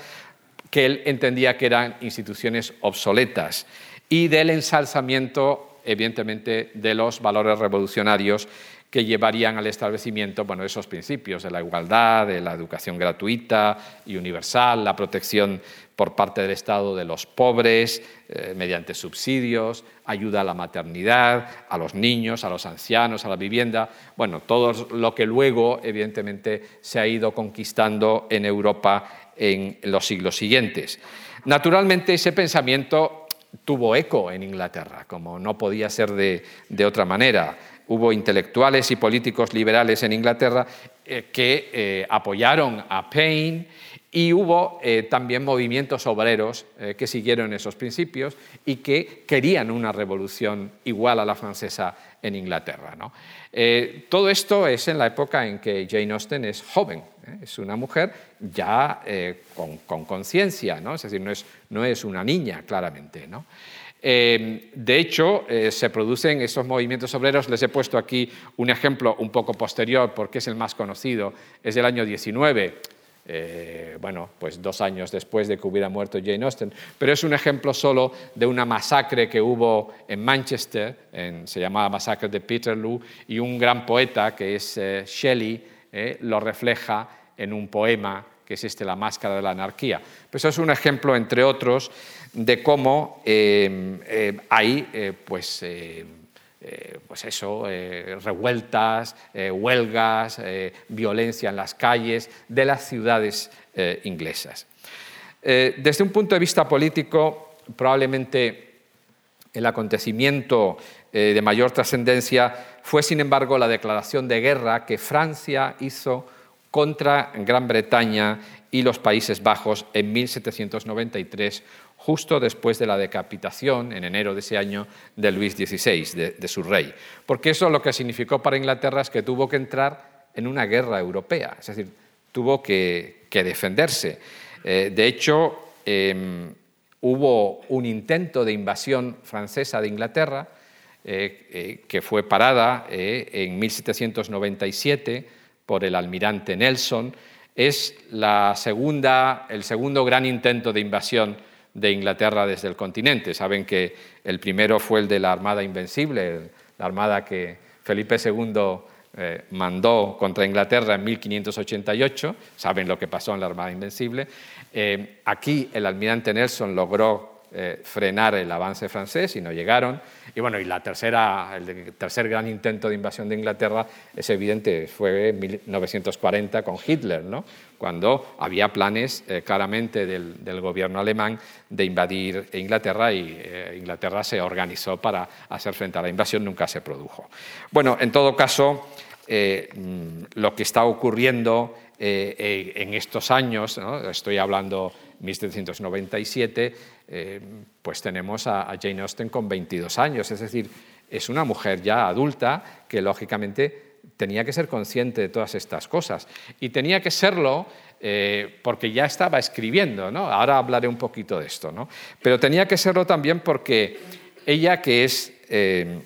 que él entendía que eran instituciones obsoletas, y del ensalzamiento, evidentemente, de los valores revolucionarios que llevarían al establecimiento, bueno, esos principios de la igualdad, de la educación gratuita y universal, la protección por parte del Estado de los pobres eh, mediante subsidios, ayuda a la maternidad, a los niños, a los ancianos, a la vivienda, bueno, todo lo que luego, evidentemente, se ha ido conquistando en Europa en los siglos siguientes. Naturalmente, ese pensamiento tuvo eco en Inglaterra, como no podía ser de, de otra manera. Hubo intelectuales y políticos liberales en Inglaterra eh, que eh, apoyaron a Paine Y hubo eh, también movimientos obreros eh, que siguieron esos principios y que querían una revolución igual a la francesa en Inglaterra, ¿no? Eh, todo esto es en la época en que Jane Austen es joven, ¿eh? Es una mujer ya eh, con conciencia, ¿no? Es decir, no es, no es una niña, claramente, ¿no? Eh, de hecho, eh, se producen esos movimientos obreros. Les he puesto aquí un ejemplo un poco posterior porque es el más conocido, es del año diecinueve. Eh, bueno, pues dos años después de que hubiera muerto Jane Austen, pero es un ejemplo solo de una masacre que hubo en Manchester, en, se llamaba masacre de Peterloo, y un gran poeta que es eh, Shelley eh, lo refleja en un poema que es este, La máscara de la anarquía. Pues eso es un ejemplo, entre otros, de cómo eh, eh, hay, eh, pues... Eh, Eh, pues eso, eh, revueltas, eh, huelgas, eh, violencia en las calles de las ciudades eh, inglesas. Eh, desde un punto de vista político, probablemente el acontecimiento eh, de mayor trascendencia fue, sin embargo, la declaración de guerra que Francia hizo contra Gran Bretaña y los Países Bajos en mil setecientos noventa y tres, justo después de la decapitación, en enero de ese año, de Luis dieciséis, de, de su rey. Porque eso lo que significó para Inglaterra es que tuvo que entrar en una guerra europea, es decir, tuvo que, que defenderse. Eh, de hecho, eh, hubo un intento de invasión francesa de Inglaterra eh, eh, que fue parada eh, en mil setecientos noventa y siete por el almirante Nelson. Es la segunda, el segundo gran intento de invasión de Inglaterra desde el continente. Saben que el primero fue el de la Armada Invencible, la armada que Felipe segundo eh, mandó contra Inglaterra en mil quinientos ochenta y ocho. Saben lo que pasó en la Armada Invencible. Eh, aquí el almirante Nelson logró eh, frenar el avance francés y no llegaron. Y bueno, y la tercera, el tercer gran intento de invasión de Inglaterra es evidente, fue en mil novecientos cuarenta con Hitler, ¿no? Cuando había planes eh, claramente del, del gobierno alemán de invadir Inglaterra y eh, Inglaterra se organizó para hacer frente a la invasión, nunca se produjo. Bueno, en todo caso, eh, lo que está ocurriendo eh, en estos años, ¿no? Estoy hablando mil setecientos noventa y siete, eh, pues tenemos a, a Jane Austen con veintidós años, es decir, es una mujer ya adulta que lógicamente tenía que ser consciente de todas estas cosas y tenía que serlo eh, porque ya estaba escribiendo, ¿no? Ahora hablaré un poquito de esto, ¿no? Pero tenía que serlo también porque ella, que es eh,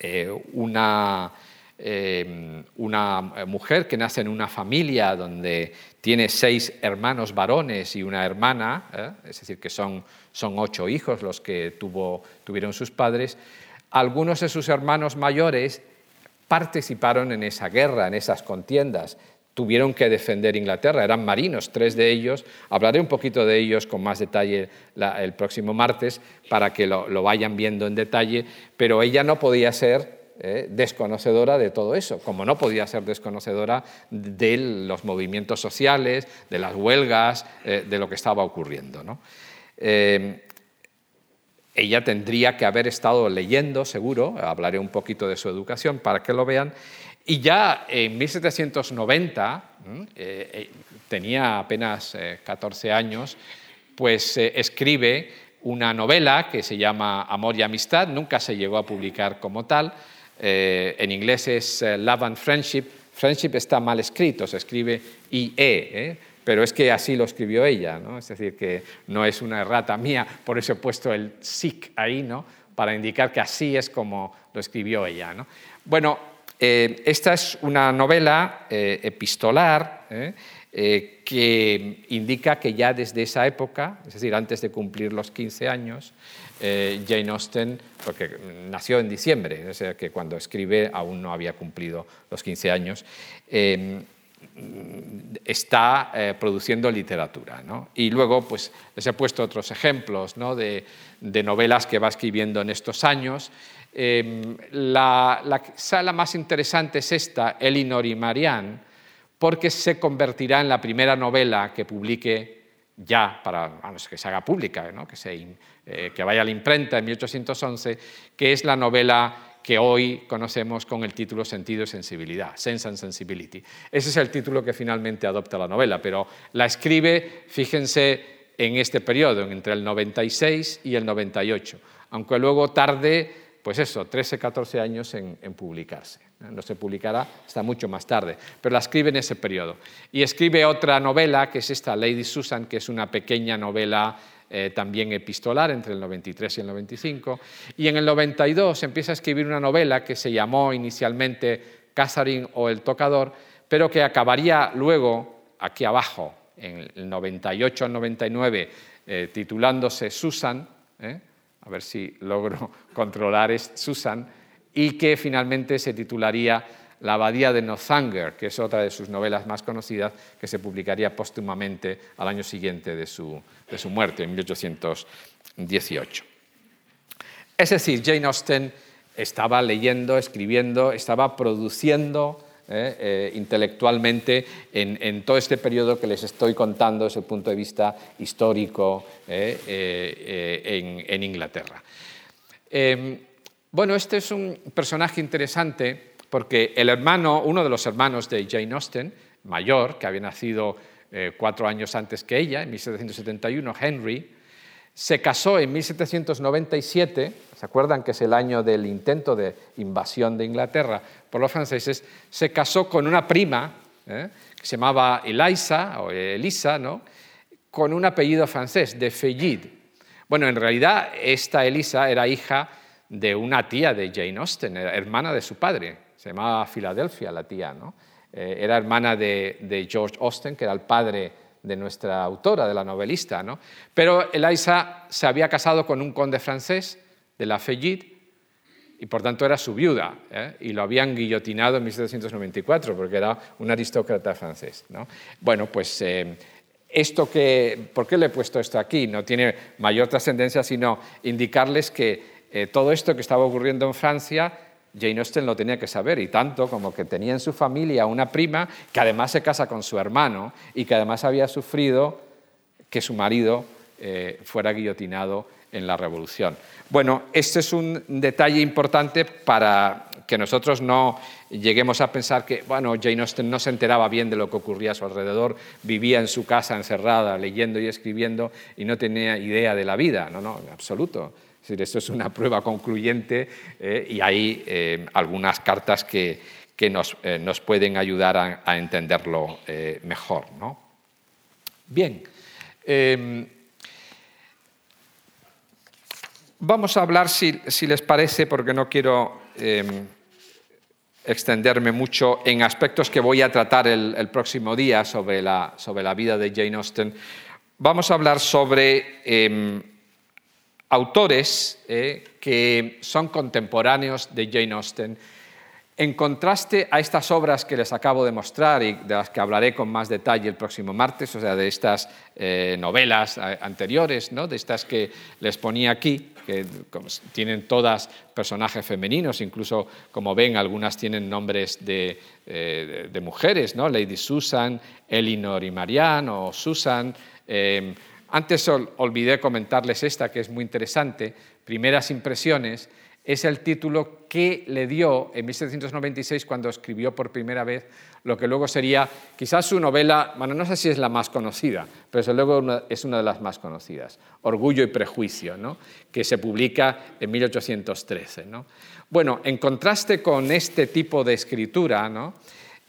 eh, una, eh, una mujer que nace en una familia donde tiene seis hermanos varones y una hermana, ¿eh? Es decir, que son, son ocho hijos los que tuvo, tuvieron sus padres, algunos de sus hermanos mayores participaron en esa guerra, en esas contiendas, tuvieron que defender Inglaterra, eran marinos, tres de ellos. Hablaré un poquito de ellos con más detalle la, el próximo martes para que lo, lo vayan viendo en detalle, pero ella no podía ser eh, desconocedora de todo eso, como no podía ser desconocedora de los movimientos sociales, de las huelgas, eh, de lo que estaba ocurriendo, ¿no? Eh, Ella tendría que haber estado leyendo, seguro, hablaré un poquito de su educación para que lo vean, y ya en mil setecientos noventa, eh, tenía apenas eh, catorce años, pues eh, escribe una novela que se llama Amor y Amistad, nunca se llegó a publicar como tal, eh, en inglés es eh, Love and Friendship, Friendship está mal escrito, se escribe I E, ¿eh? Pero es que así lo escribió ella, ¿no? Es decir, que no es una errata mía, por eso he puesto el sic ahí, ¿no? Para indicar que así es como lo escribió ella, ¿no? Bueno, eh, esta es una novela eh, epistolar eh, eh, que indica que ya desde esa época, es decir, antes de cumplir los quince años, eh, Jane Austen, porque nació en diciembre, o sea que cuando escribe aún no había cumplido los quince años, eh, está eh, produciendo literatura, ¿no? Y luego pues, les he puesto otros ejemplos, ¿no? de, de novelas que va escribiendo en estos años. Eh, la, la sala más interesante es esta, Elinor y Marianne, porque se convertirá en la primera novela que publique ya, para vamos, que se haga pública, ¿no? que, se, eh, que vaya a la imprenta en mil ochocientos once, que es la novela que hoy conocemos con el título Sentido y Sensibilidad, Sense and Sensibility. Ese es el título que finalmente adopta la novela, pero la escribe, fíjense, en este periodo, entre el noventa y seis y el noventa y ocho, aunque luego tarde, pues eso, trece, catorce años en, en publicarse. No se publicará hasta mucho más tarde, pero la escribe en ese periodo. Y escribe otra novela, que es esta, Lady Susan, que es una pequeña novela Eh, también epistolar, entre el noventa y tres y el noventa y cinco, y en el noventa y dos empieza a escribir una novela que se llamó inicialmente Catherine o el tocador, pero que acabaría luego, aquí abajo, en el noventa y ocho al noventa y nueve, eh, titulándose Susan, eh, a ver si logro controlar es Susan, y que finalmente se titularía La abadía de Northanger, que es otra de sus novelas más conocidas, que se publicaría póstumamente al año siguiente de su, de su muerte, en mil ochocientos dieciocho. Es decir, Jane Austen estaba leyendo, escribiendo, estaba produciendo eh, eh, intelectualmente en, en todo este periodo que les estoy contando desde el punto de vista histórico eh, eh, eh, en, en Inglaterra. Eh, bueno, este es un personaje interesante, porque el hermano, uno de los hermanos de Jane Austen, mayor, que había nacido eh, cuatro años antes que ella, en mil setecientos setenta y uno, Henry, se casó en mil setecientos noventa y siete, ¿se acuerdan que es el año del intento de invasión de Inglaterra por los franceses? Se casó con una prima, eh, que se llamaba Eliza, o Elisa, ¿no?, con un apellido francés, de Feuillide. Bueno, en realidad esta Elisa era hija de una tía de Jane Austen, hermana de su padre. Se llamaba Filadelfia la tía, ¿no? Eh, era hermana de, de George Austen, que era el padre de nuestra autora, de la novelista, ¿no? Pero Eliza se había casado con un conde francés de la Feuillide y por tanto era su viuda, ¿eh? Y lo habían guillotinado en mil setecientos noventa y cuatro porque era un aristócrata francés, ¿no? Bueno, pues eh, esto que, ¿por qué le he puesto esto aquí? No tiene mayor trascendencia sino indicarles que eh, todo esto que estaba ocurriendo en Francia Jane Austen lo tenía que saber, y tanto como que tenía en su familia una prima que además se casa con su hermano y que además había sufrido que su marido eh, fuera guillotinado en la Revolución. Bueno, este es un detalle importante para que nosotros no lleguemos a pensar que, bueno, Jane Austen no se enteraba bien de lo que ocurría a su alrededor, vivía en su casa encerrada, leyendo y escribiendo, y no tenía idea de la vida. No, no, en absoluto. Es decir, esto es una prueba concluyente eh, y hay eh, algunas cartas que, que nos, eh, nos pueden ayudar a, a entenderlo eh, mejor, ¿no? Bien, eh, vamos a hablar, si, si les parece, porque no quiero eh, extenderme mucho en aspectos que voy a tratar el, el próximo día sobre la, sobre la vida de Jane Austen. Vamos a hablar sobre Eh, autores eh, que son contemporáneos de Jane Austen, en contraste a estas obras que les acabo de mostrar y de las que hablaré con más detalle el próximo martes, o sea, de estas eh, novelas anteriores, ¿no?, de estas que les ponía aquí, que tienen todas personajes femeninos, incluso, como ven, algunas tienen nombres de, eh, de mujeres, ¿no? Lady Susan, Elinor y Marianne, o Susan. Eh, Antes olvidé comentarles esta, que es muy interesante, Primeras impresiones, es el título que le dio en mil setecientos noventa y seis cuando escribió por primera vez lo que luego sería quizás su novela, bueno, no sé si es la más conocida, pero desde luego es una de las más conocidas, Orgullo y prejuicio, ¿no?, que se publica en mil ochocientos trece, ¿no? Bueno, en contraste con este tipo de escritura, ¿no?,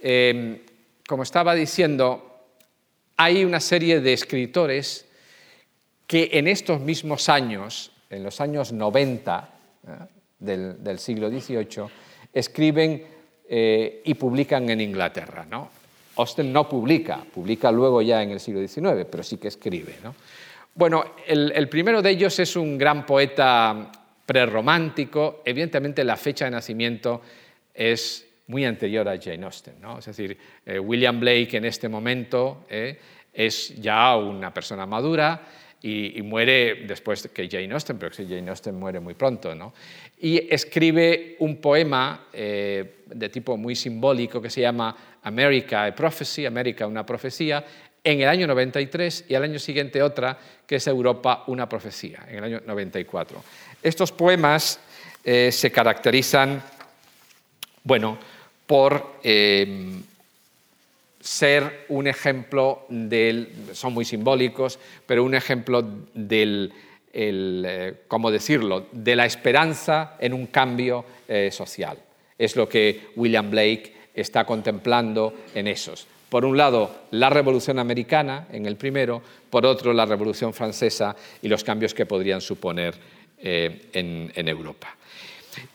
eh, como estaba diciendo, hay una serie de escritores que en estos mismos años, en los años noventa ¿eh? del, del siglo dieciocho, escriben eh, y publican en Inglaterra, ¿no? Austen no publica, publica luego ya en el siglo diecinueve, pero sí que escribe, ¿no? Bueno, el, el primero de ellos es un gran poeta prerromántico. Evidentemente la fecha de nacimiento es muy anterior a Jane Austen, ¿no? Es decir, eh, William Blake en este momento eh, es ya una persona madura, Y, y muere después que Jane Austen, pero que Jane Austen muere muy pronto, ¿no? Y escribe un poema eh, de tipo muy simbólico que se llama America, a Prophecy, América, una profecía, en el año noventa y tres, y al año siguiente otra que es Europa, una profecía, en el año noventa y cuatro. Estos poemas eh, se caracterizan, bueno, por eh, ser un ejemplo del, son muy simbólicos, pero un ejemplo del, el, eh, ¿cómo decirlo?, de la esperanza en un cambio eh, social. Es lo que William Blake está contemplando en esos. Por un lado, la Revolución Americana, en el primero, por otro, la Revolución Francesa y los cambios que podrían suponer eh, en, en Europa.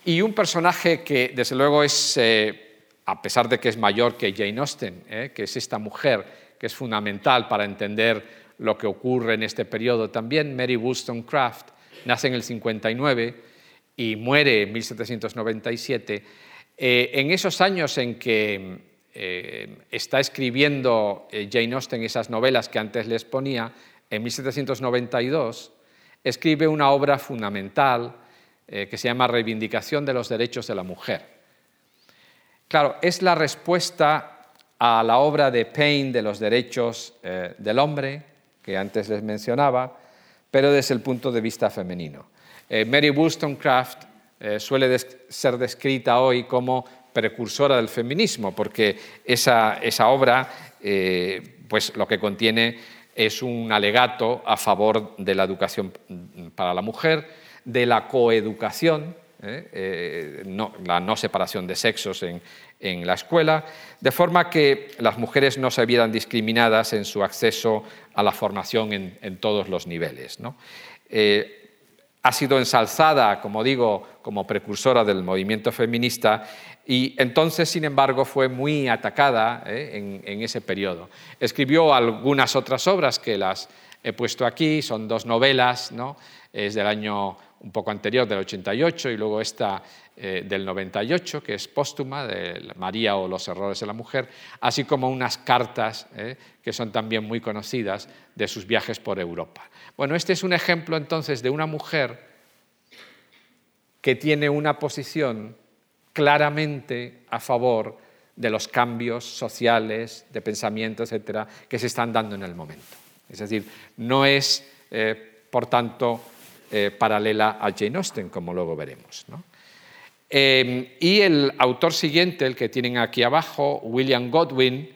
Y un personaje que, desde luego, es, eh, a pesar de que es mayor que Jane Austen, eh, que es esta mujer que es fundamental para entender lo que ocurre en este periodo también, Mary Wollstonecraft, nace en el cincuenta y nueve y muere en mil setecientos noventa y siete. Eh, en esos años en que eh, está escribiendo Jane Austen esas novelas que antes les ponía, en mil setecientos noventa y dos escribe una obra fundamental que se llama Reivindicación de los Derechos de la Mujer. Claro, es la respuesta a la obra de Paine de los Derechos eh, del Hombre, que antes les mencionaba, pero desde el punto de vista femenino. Eh, Mary Wollstonecraft eh, suele des- ser descrita hoy como precursora del feminismo, porque esa, esa obra eh, pues lo que contiene es un alegato a favor de la educación para la mujer, de la coeducación, eh, eh, no, la no separación de sexos en, en la escuela, de forma que las mujeres no se vieran discriminadas en su acceso a la formación en, en todos los niveles, ¿no? Eh, ha sido ensalzada, como digo, como precursora del movimiento feminista y entonces, sin embargo, fue muy atacada eh, en, en ese periodo. Escribió algunas otras obras que las he puesto aquí, son dos novelas, ¿no? Es del año un poco anterior, del ochenta y ocho, y luego esta eh, del noventa y ocho, que es póstuma, de María o los errores de la mujer, así como unas cartas eh, que son también muy conocidas de sus viajes por Europa. Bueno, este es un ejemplo entonces de una mujer que tiene una posición claramente a favor de los cambios sociales, de pensamiento, etcétera, que se están dando en el momento. Es decir, no es, eh, por tanto, Eh, paralela a Jane Austen, como luego veremos, ¿no? Eh, y el autor siguiente, el que tienen aquí abajo, William Godwin,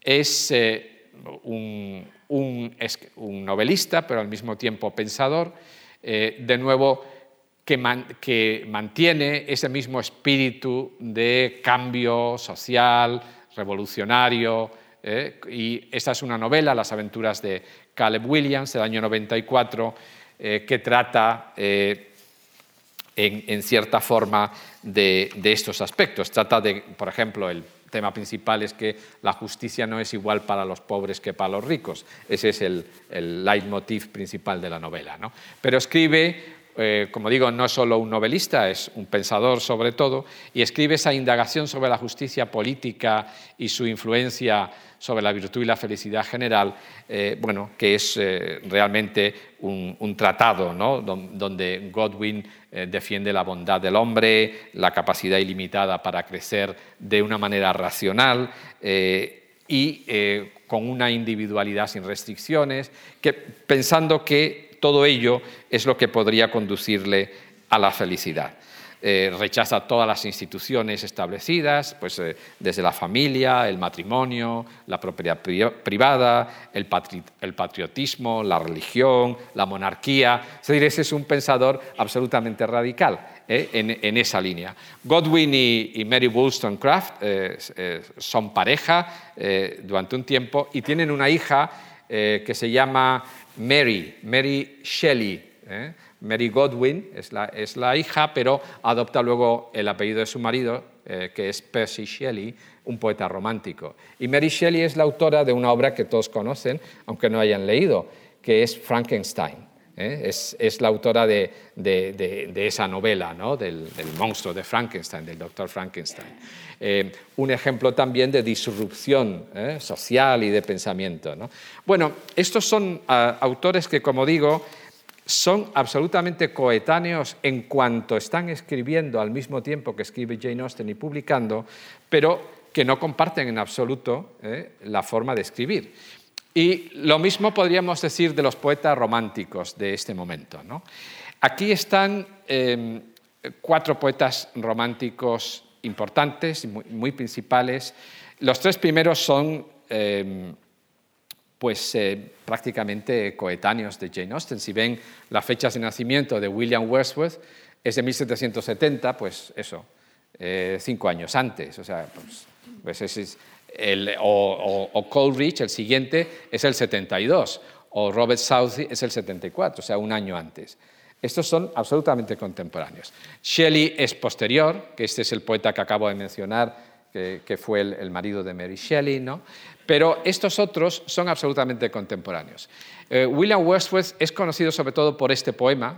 es eh, un, un, es un novelista, pero al mismo tiempo pensador, eh, de nuevo, que, man, que mantiene ese mismo espíritu de cambio social, revolucionario, eh, y esta es una novela, Las aventuras de Caleb Williams, del año noventa y cuatro, Eh, que trata eh, en, en cierta forma de, de estos aspectos. Trata de, por ejemplo, el tema principal es que la justicia no es igual para los pobres que para los ricos. Ese es el, el leitmotiv principal de la novela, ¿no? Pero escribe, eh, como digo, no es solo un novelista, es un pensador sobre todo, y escribe esa indagación sobre la justicia política y su influencia sobre la virtud y la felicidad general, eh, bueno, que es eh, realmente un, un tratado, ¿no? Donde Godwin eh, defiende la bondad del hombre, la capacidad ilimitada para crecer de una manera racional eh, y eh, con una individualidad sin restricciones, que, pensando que todo ello es lo que podría conducirle a la felicidad. Eh, rechaza todas las instituciones establecidas, pues, eh, desde la familia, el matrimonio, la propiedad privada, el, patri- el patriotismo, la religión, la monarquía. Es decir, ese es un pensador absolutamente radical eh, en, en esa línea. Godwin y, y Mary Wollstonecraft eh, eh, son pareja eh, durante un tiempo y tienen una hija eh, que se llama Mary, Mary Shelley. Eh, Mary Godwin es la, es la hija, pero adopta luego el apellido de su marido, eh, que es Percy Shelley, un poeta romántico. Y Mary Shelley es la autora de una obra que todos conocen, aunque no hayan leído, que es Frankenstein. Eh, es, es la autora de, de, de, de esa novela, ¿no? del, del monstruo de Frankenstein, del doctor Frankenstein. Eh, un ejemplo también de disrupción eh, social y de pensamiento, ¿no? Bueno, estos son uh, autores que, como digo, son absolutamente coetáneos en cuanto están escribiendo al mismo tiempo que escribe Jane Austen y publicando, pero que no comparten en absoluto eh, la forma de escribir. Y lo mismo podríamos decir de los poetas románticos de este momento, ¿no? Aquí están eh, cuatro poetas románticos importantes, muy, muy principales. Los tres primeros son eh, pues, eh, prácticamente coetáneos de Jane Austen. Si ven las fechas de nacimiento de William Wordsworth, es de mil setecientos setenta, pues eso, eh, cinco años antes. O sea, pues, pues ese es el, o, o, o Coleridge, el siguiente, es el setenta y dos, o Robert Southey es el setenta y cuatro, o sea, un año antes. Estos son absolutamente contemporáneos. Shelley es posterior, que este es el poeta que acabo de mencionar, que, que fue el, el marido de Mary Shelley, ¿no? Pero estos otros son absolutamente contemporáneos. Eh, William Wordsworth es conocido sobre todo por este poema.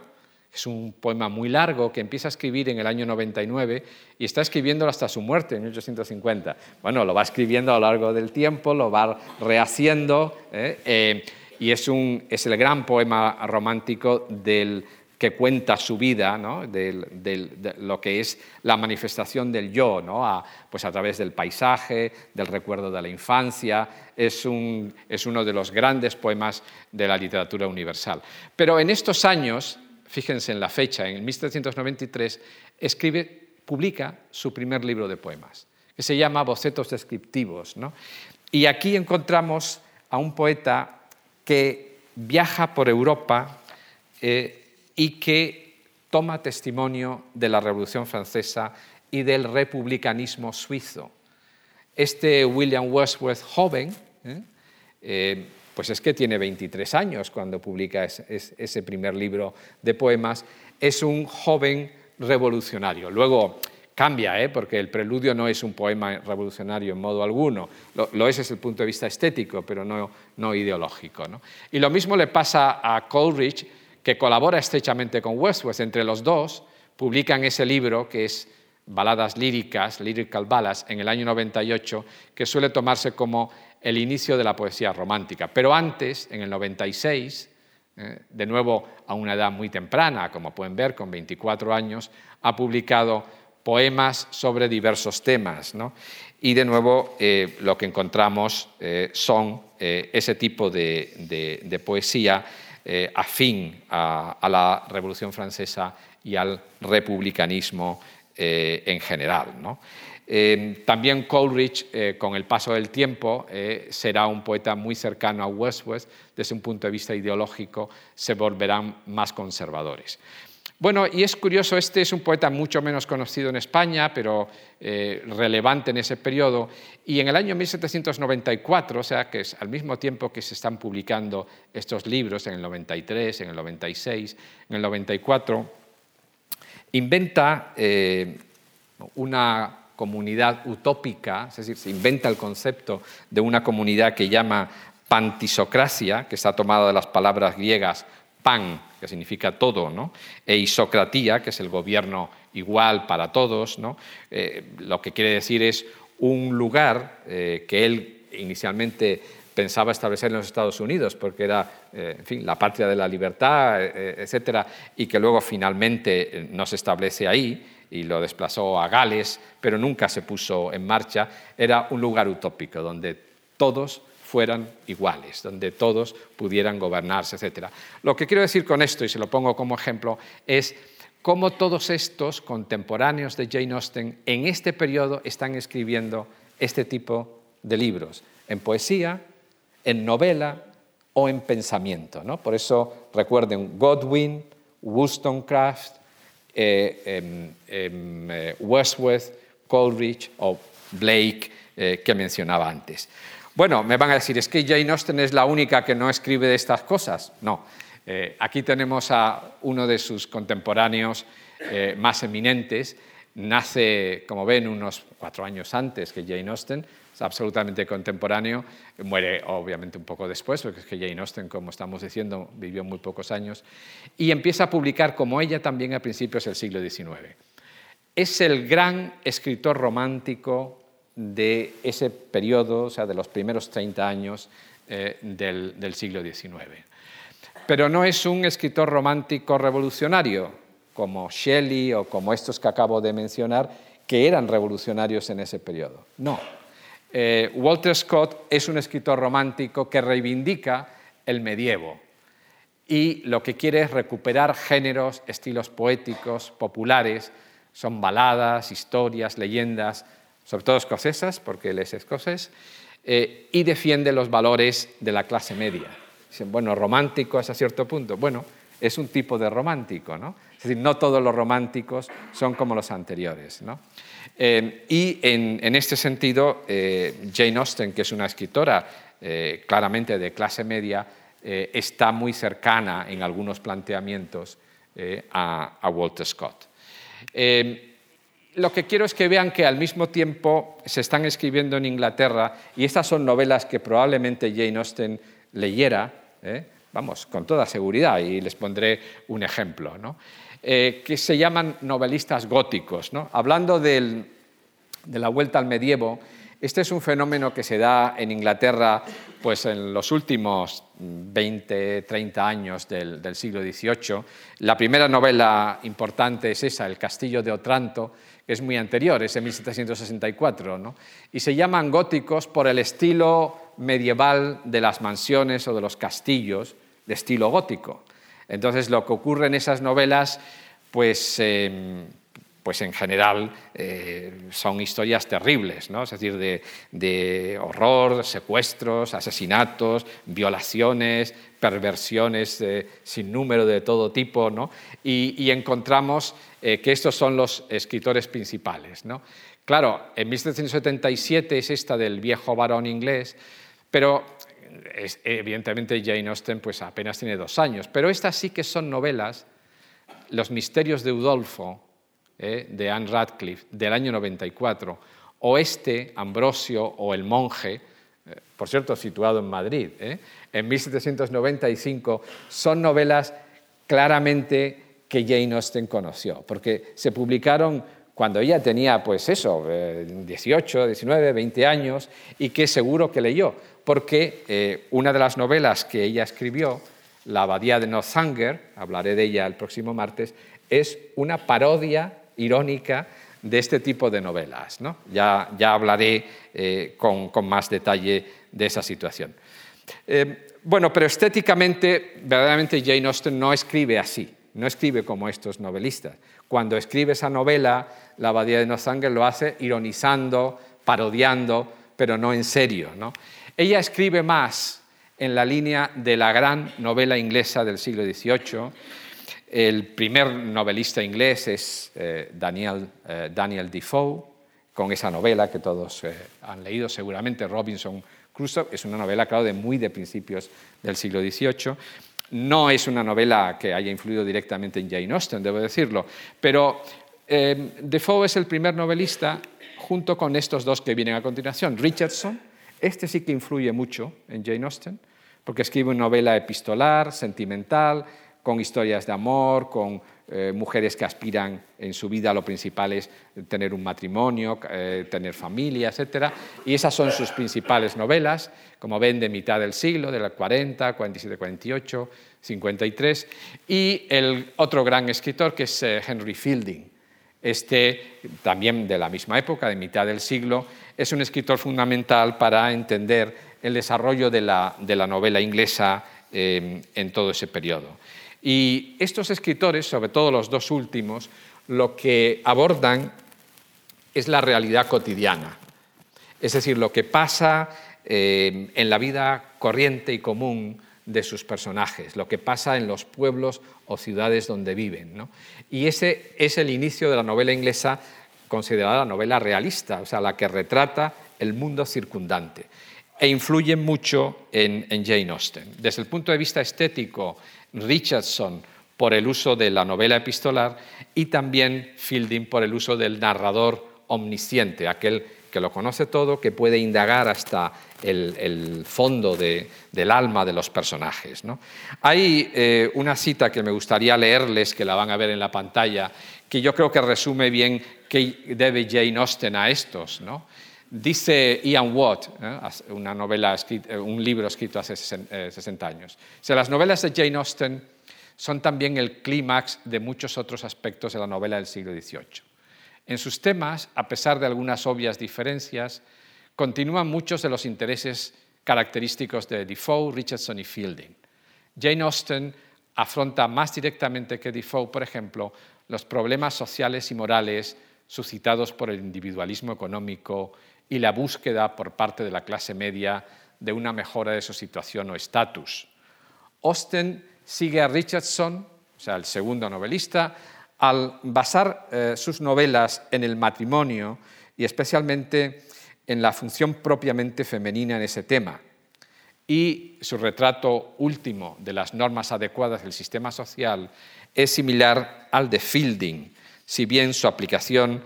Es un poema muy largo que empieza a escribir en el año noventa y nueve y está escribiéndolo hasta su muerte en mil ochocientos cincuenta. Bueno, lo va escribiendo a lo largo del tiempo, lo va rehaciendo, ¿eh? Eh, y es, un, es el gran poema romántico del que cuenta su vida, ¿no? Del, del, de lo que es la manifestación del yo, ¿no? A, pues a través del paisaje, del recuerdo de la infancia. Es, un, es uno de los grandes poemas de la literatura universal. Pero en estos años, fíjense en la fecha, en mil setecientos noventa y tres, escribe, publica su primer libro de poemas, que se llama Bocetos Descriptivos, ¿no? Y aquí encontramos a un poeta que viaja por Europa, eh, y que toma testimonio de la Revolución Francesa y del republicanismo suizo. Este William Wordsworth joven, ¿eh? Eh, pues es que tiene veintitrés años cuando publica es, es, ese primer libro de poemas, es un joven revolucionario. Luego cambia, ¿eh? Porque el preludio no es un poema revolucionario en modo alguno, lo, lo es desde el punto de vista estético, pero no, no ideológico, ¿no? Y lo mismo le pasa a Coleridge, que colabora estrechamente con Wordsworth. Entre los dos publican ese libro que es Baladas Líricas, Lyrical Ballads, en el año noventa y ocho, que suele tomarse como el inicio de la poesía romántica. Pero antes, en el noventa y seis, eh, de nuevo a una edad muy temprana, como pueden ver, con veinticuatro años, ha publicado poemas sobre diversos temas, ¿no? Y de nuevo eh, lo que encontramos eh, son eh, ese tipo de, de, de poesía Eh, afín a, a la Revolución Francesa y al republicanismo eh, en general, ¿no? Eh, también Coleridge, eh, con el paso del tiempo, eh, será un poeta muy cercano a Wordsworth. Desde un punto de vista ideológico, se volverán más conservadores. Bueno, y es curioso, este es un poeta mucho menos conocido en España, pero eh, relevante en ese periodo. Y en el año mil setecientos noventa y cuatro, o sea, que es al mismo tiempo que se están publicando estos libros, en el noventa y tres, en el noventa y seis, en el noventa y cuatro, inventa eh, una comunidad utópica, es decir, se inventa el concepto de una comunidad que llama pantisocracia, que está tomada de las palabras griegas pan, que significa todo, ¿no? E isocratía, que es el gobierno igual para todos, ¿no? Eh, lo que quiere decir es un lugar eh, que él inicialmente pensaba establecer en los Estados Unidos, porque era, eh, en fin, la patria de la libertad, eh, etcétera, y que luego finalmente no se establece ahí y lo desplazó a Gales, pero nunca se puso en marcha. Era un lugar utópico donde todos fueran iguales, donde todos pudieran gobernarse, etcétera. Lo que quiero decir con esto, y se lo pongo como ejemplo, es cómo todos estos contemporáneos de Jane Austen en este periodo están escribiendo este tipo de libros, en poesía, en novela o en pensamiento, ¿no? Por eso recuerden Godwin, Wollstonecraft, eh, eh, eh, Wordsworth, Coleridge o Blake, eh, que mencionaba antes. Bueno, me van a decir, es que Jane Austen es la única que no escribe de estas cosas. No, eh, aquí tenemos a uno de sus contemporáneos eh, más eminentes. Nace, como ven, unos cuatro años antes que Jane Austen, es absolutamente contemporáneo, muere obviamente un poco después, porque es que Jane Austen, como estamos diciendo, vivió muy pocos años, y empieza a publicar como ella también a principios del siglo diecinueve. Es el gran escritor romántico de ese periodo, o sea, de los primeros treinta años eh, del, del siglo diecinueve. Pero no es un escritor romántico revolucionario, como Shelley o como estos que acabo de mencionar, que eran revolucionarios en ese periodo. No. Eh, Walter Scott es un escritor romántico que reivindica el medievo. y lo que quiere es recuperar géneros, estilos poéticos, populares. Son baladas, historias, leyendas, sobre todo escocesas, porque él es escocés, eh, y defiende los valores de la clase media. Dicen, bueno, romántico es a cierto punto. Bueno, es un tipo de romántico, ¿no? Es decir, no todos los románticos son como los anteriores, ¿no? Eh, y en, en este sentido, eh, Jane Austen, que es una escritora eh, claramente de clase media, eh, está muy cercana en algunos planteamientos eh, a, a Walter Scott. Eh, lo que quiero es que vean que al mismo tiempo se están escribiendo en Inglaterra, y estas son novelas que probablemente Jane Austen leyera, ¿eh? Vamos, con toda seguridad, y les pondré un ejemplo, ¿no? Eh, que se llaman novelistas góticos, ¿no? Hablando del, de la vuelta al medievo, este es un fenómeno que se da en Inglaterra pues, en los últimos veinte, treinta años del, del siglo dieciocho. La primera novela importante es esa, El castillo de Otranto, que es muy anterior, es de mil setecientos sesenta y cuatro, ¿no? Y se llaman góticos por el estilo medieval de las mansiones o de los castillos, de estilo gótico. Entonces, lo que ocurre en esas novelas, pues, eh, pues en general eh, son historias terribles, ¿no? Es decir, de, de horror, secuestros, asesinatos, violaciones, perversiones eh, sin número de todo tipo, ¿no? Y, y encontramos eh, que estos son los escritores principales, ¿no? Claro, en mil setecientos setenta y siete es esta del viejo varón inglés, pero es, evidentemente Jane Austen pues, apenas tiene dos años, pero estas sí que son novelas, Los misterios de Udolfo, eh, de Anne Radcliffe, del año noventa y cuatro, o este, Ambrosio o El monje, eh, por cierto, situado en Madrid, eh, en mil setecientos noventa y cinco, son novelas claramente que Jane Austen conoció, porque se publicaron cuando ella tenía, pues eso, dieciocho, diecinueve, veinte años, y que seguro que leyó, porque eh, una de las novelas que ella escribió, La abadía de Northanger, hablaré de ella el próximo martes, es una parodia irónica de este tipo de novelas, ¿no? Ya, ya hablaré eh, con, con más detalle de esa situación. Eh, bueno, pero estéticamente, verdaderamente Jane Austen no escribe así. No escribe como estos novelistas. Cuando escribe esa novela, La abadía de Northanger, lo hace ironizando, parodiando, pero no en serio, ¿no? Ella escribe más en la línea de la gran novela inglesa del siglo dieciocho. El primer novelista inglés es eh, Daniel, eh, Daniel Defoe, con esa novela que todos eh, han leído seguramente, Robinson Crusoe. Es una novela, claro, de muy de principios del siglo dieciocho. No es una novela que haya influido directamente en Jane Austen, debo decirlo, pero eh, Defoe es el primer novelista junto con estos dos que vienen a continuación. Richardson, este sí que influye mucho en Jane Austen, porque escribe una novela epistolar, sentimental, con historias de amor, con eh, mujeres que aspiran en su vida, lo principal es tener un matrimonio, eh, tener familia, etcétera. Y esas son sus principales novelas, como ven, de mitad del siglo, de la cuarenta, cuarenta y siete, cuarenta y ocho, cincuenta y tres. Y el otro gran escritor, que es eh, Henry Fielding, este también de la misma época, de mitad del siglo, es un escritor fundamental para entender el desarrollo de la, de la novela inglesa eh, en todo ese periodo. Y estos escritores, sobre todo los dos últimos, lo que abordan es la realidad cotidiana, es decir, lo que pasa eh, en la vida corriente y común de sus personajes, lo que pasa en los pueblos o ciudades donde viven, ¿no? Y ese es el inicio de la novela inglesa considerada la novela realista, o sea, la que retrata el mundo circundante, e influye mucho en, en Jane Austen. Desde el punto de vista estético, Richardson por el uso de la novela epistolar y también Fielding por el uso del narrador omnisciente, aquel que lo conoce todo, que puede indagar hasta el, el fondo de, del alma de los personajes, ¿no? Hay eh, una cita que me gustaría leerles, que la van a ver en la pantalla, que yo creo que resume bien qué debe Jane Austen a estos, ¿no? Dice Ian Watt, ¿eh? una novela, un libro escrito hace sesenta años. O sea, las novelas de Jane Austen son también el clímax de muchos otros aspectos de la novela del siglo dieciocho. En sus temas, a pesar de algunas obvias diferencias, continúan muchos de los intereses característicos de Defoe, Richardson y Fielding. Jane Austen afronta más directamente que Defoe, por ejemplo, los problemas sociales y morales suscitados por el individualismo económico y la búsqueda por parte de la clase media de una mejora de su situación o estatus. Austen sigue a Richardson, o sea, el segundo novelista, al basar eh, sus novelas en el matrimonio y especialmente en la función propiamente femenina en ese tema. Y su retrato último de las normas adecuadas del sistema social es similar al de Fielding, si bien su aplicación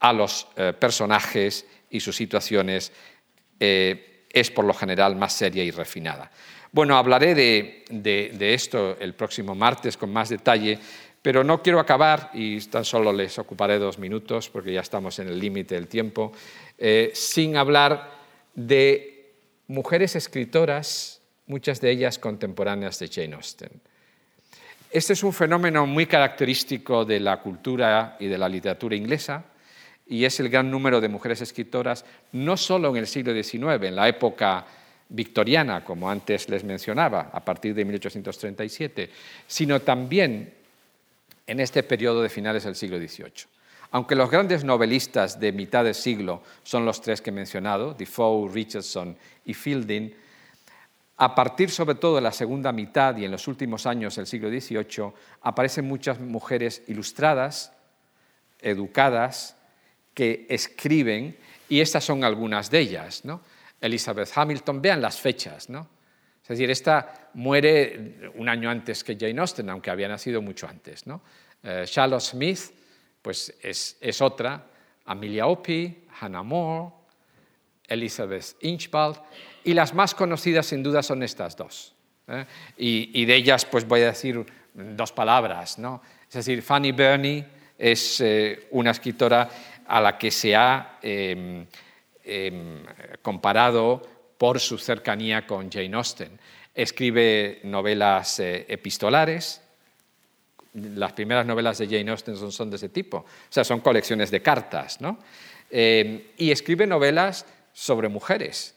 a los eh, personajes y sus situaciones eh, es por lo general más seria y refinada. Bueno, hablaré de, de, de esto el próximo martes con más detalle, pero no quiero acabar, y tan solo les ocuparé dos minutos porque ya estamos en el límite del tiempo, eh, sin hablar de mujeres escritoras, muchas de ellas contemporáneas de Jane Austen. Este es un fenómeno muy característico de la cultura y de la literatura inglesa, y es el gran número de mujeres escritoras, no solo en el siglo diecinueve, en la época victoriana, como antes les mencionaba, a partir de mil ochocientos treinta y siete, sino también en este periodo de finales del siglo dieciocho. Aunque los grandes novelistas de mitad de siglo son los tres que he mencionado, Defoe, Richardson y Fielding, a partir sobre todo de la segunda mitad y en los últimos años del siglo dieciocho aparecen muchas mujeres ilustradas, educadas, que escriben, y estas son algunas de ellas, ¿no? Elizabeth Hamilton, vean las fechas, ¿no? Es decir, esta muere un año antes que Jane Austen, aunque había nacido mucho antes, ¿no? Eh, Charlotte Smith, pues es, es otra, Amelia Opie, Hannah More, Elizabeth Inchbald, y las más conocidas sin duda son estas dos, ¿eh? Y, y de ellas pues voy a decir dos palabras, ¿no? Es decir, Fanny Burney es eh, una escritora a la que se ha eh, eh, comparado por su cercanía con Jane Austen. Escribe novelas eh, epistolares. Las primeras novelas de Jane Austen son, son de ese tipo, o sea, son colecciones de cartas, ¿no? Eh, y escribe novelas sobre mujeres.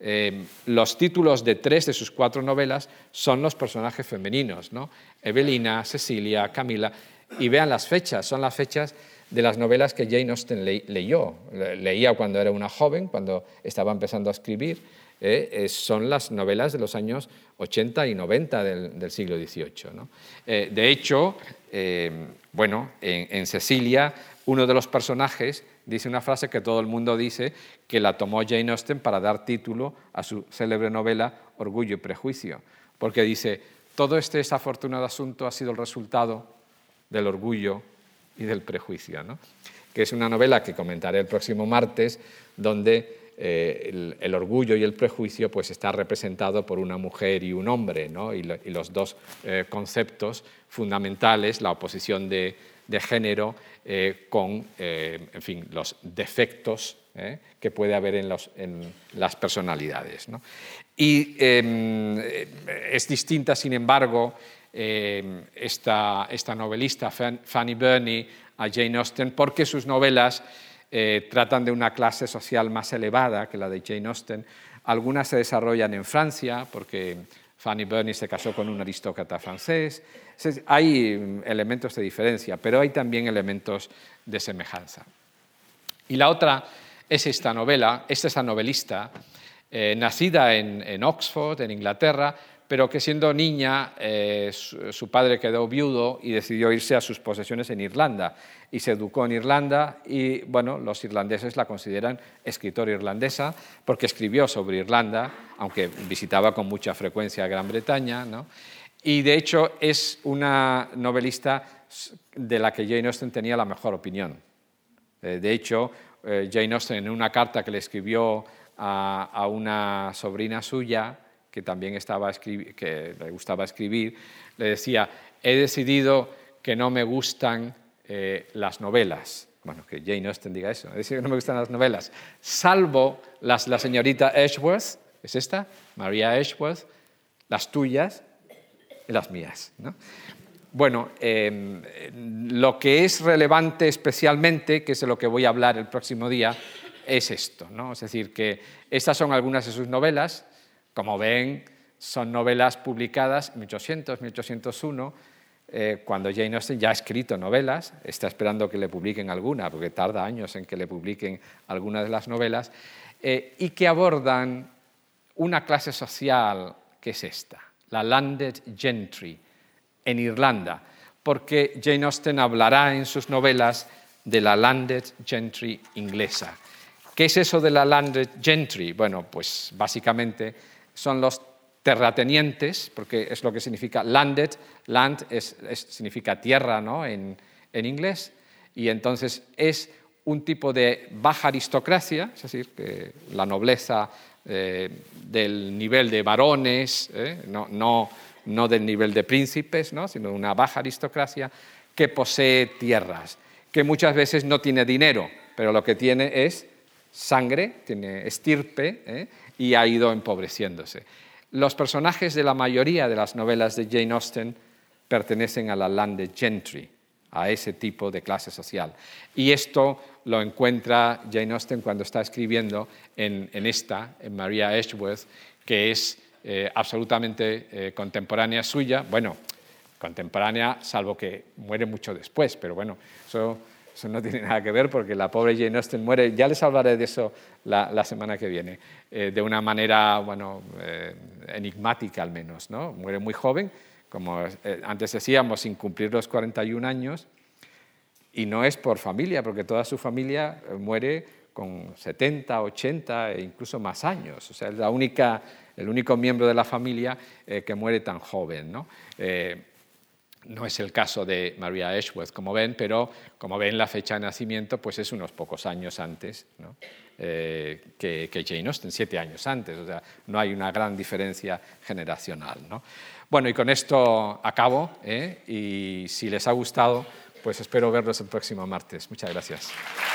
Eh, los títulos de tres de sus cuatro novelas son los personajes femeninos, ¿no? Evelina, Cecilia, Camila, y vean las fechas, son las fechas de las novelas que Jane Austen le, leyó, le, leía cuando era una joven, cuando estaba empezando a escribir, eh, eh, son las novelas de los años ochenta y noventa del, del siglo dieciocho, ¿no? Eh, de hecho, eh, bueno, en, en Cecilia, uno de los personajes dice una frase que todo el mundo dice que la tomó Jane Austen para dar título a su célebre novela Orgullo y Prejuicio, porque dice, todo este desafortunado asunto ha sido el resultado del orgullo y del prejuicio, ¿no? Que es una novela que comentaré el próximo martes, donde eh, el, el orgullo y el prejuicio pues, está representado por una mujer y un hombre, ¿no? y, lo, y los dos eh, conceptos fundamentales, la oposición de, de género eh, con eh, en fin, los defectos eh, que puede haber en, los, en las personalidades, ¿no? Y eh, es distinta, sin embargo, Eh, esta, esta novelista Fanny Burney a Jane Austen porque sus novelas eh, tratan de una clase social más elevada que la de Jane Austen. Algunas se desarrollan en Francia porque Fanny Burney se casó con un aristócrata francés. Hay elementos de diferencia, pero hay también elementos de semejanza. Y la otra es esta novela, es esta novelista eh, nacida en, en Oxford, en Inglaterra, pero que siendo niña eh, su padre quedó viudo y decidió irse a sus posesiones en Irlanda y se educó en Irlanda y bueno, los irlandeses la consideran escritora irlandesa porque escribió sobre Irlanda, aunque visitaba con mucha frecuencia Gran Bretaña, ¿no? Y de hecho es una novelista de la que Jane Austen tenía la mejor opinión. Eh, de hecho, eh, Jane Austen en una carta que le escribió a, a una sobrina suya, que también estaba escribi- que le gustaba escribir, le decía, he decidido que no me gustan eh, las novelas. Bueno, que Jane Austen diga eso, he decidido que no me gustan las novelas, salvo las la señorita Ashworth, es esta, María Ashworth, las tuyas y las mías, ¿no? Bueno, eh, lo que es relevante especialmente, que es de lo que voy a hablar el próximo día, es esto, ¿no? Es decir, que estas son algunas de sus novelas. Como ven, son novelas publicadas en mil ochocientos, mil ochocientos uno, eh, cuando Jane Austen ya ha escrito novelas, está esperando que le publiquen alguna, porque tarda años en que le publiquen alguna de las novelas, eh, y que abordan una clase social que es esta, la landed gentry en Irlanda, porque Jane Austen hablará en sus novelas de la landed gentry inglesa. ¿Qué es eso de la landed gentry? Bueno, pues básicamente son los terratenientes, porque es lo que significa landed, land es, es, significa tierra, ¿no?, en, en inglés, y entonces es un tipo de baja aristocracia, es decir, que la nobleza eh, del nivel de varones, eh, no, no, no del nivel de príncipes, ¿no?, sino una baja aristocracia que posee tierras, que muchas veces no tiene dinero, pero lo que tiene es sangre, tiene estirpe, ¿eh?, y ha ido empobreciéndose. Los personajes de la mayoría de las novelas de Jane Austen pertenecen a la landed gentry, a ese tipo de clase social. Y esto lo encuentra Jane Austen cuando está escribiendo en, en esta, en María Edgeworth, que es eh, absolutamente eh, contemporánea suya, bueno, contemporánea, salvo que muere mucho después, pero bueno, eso, eso no tiene nada que ver porque la pobre Jane Austen muere, ya les hablaré de eso la, la semana que viene, eh, de una manera, bueno, eh, enigmática al menos, ¿no? Muere muy joven, como eh, antes decíamos, sin cumplir los cuarenta y un años, y no es por familia, porque toda su familia muere con setenta, ochenta e incluso más años, o sea, es la única, el único miembro de la familia eh, que muere tan joven, ¿no? Eh, No es el caso de María Edgeworth, como ven, pero como ven la fecha de nacimiento pues es unos pocos años antes, ¿no?, eh, que, que Jane Austen, siete años antes, o sea, no hay una gran diferencia generacional, ¿no? Bueno, y con esto acabo, ¿eh? Y si les ha gustado, pues espero verlos el próximo martes. Muchas gracias.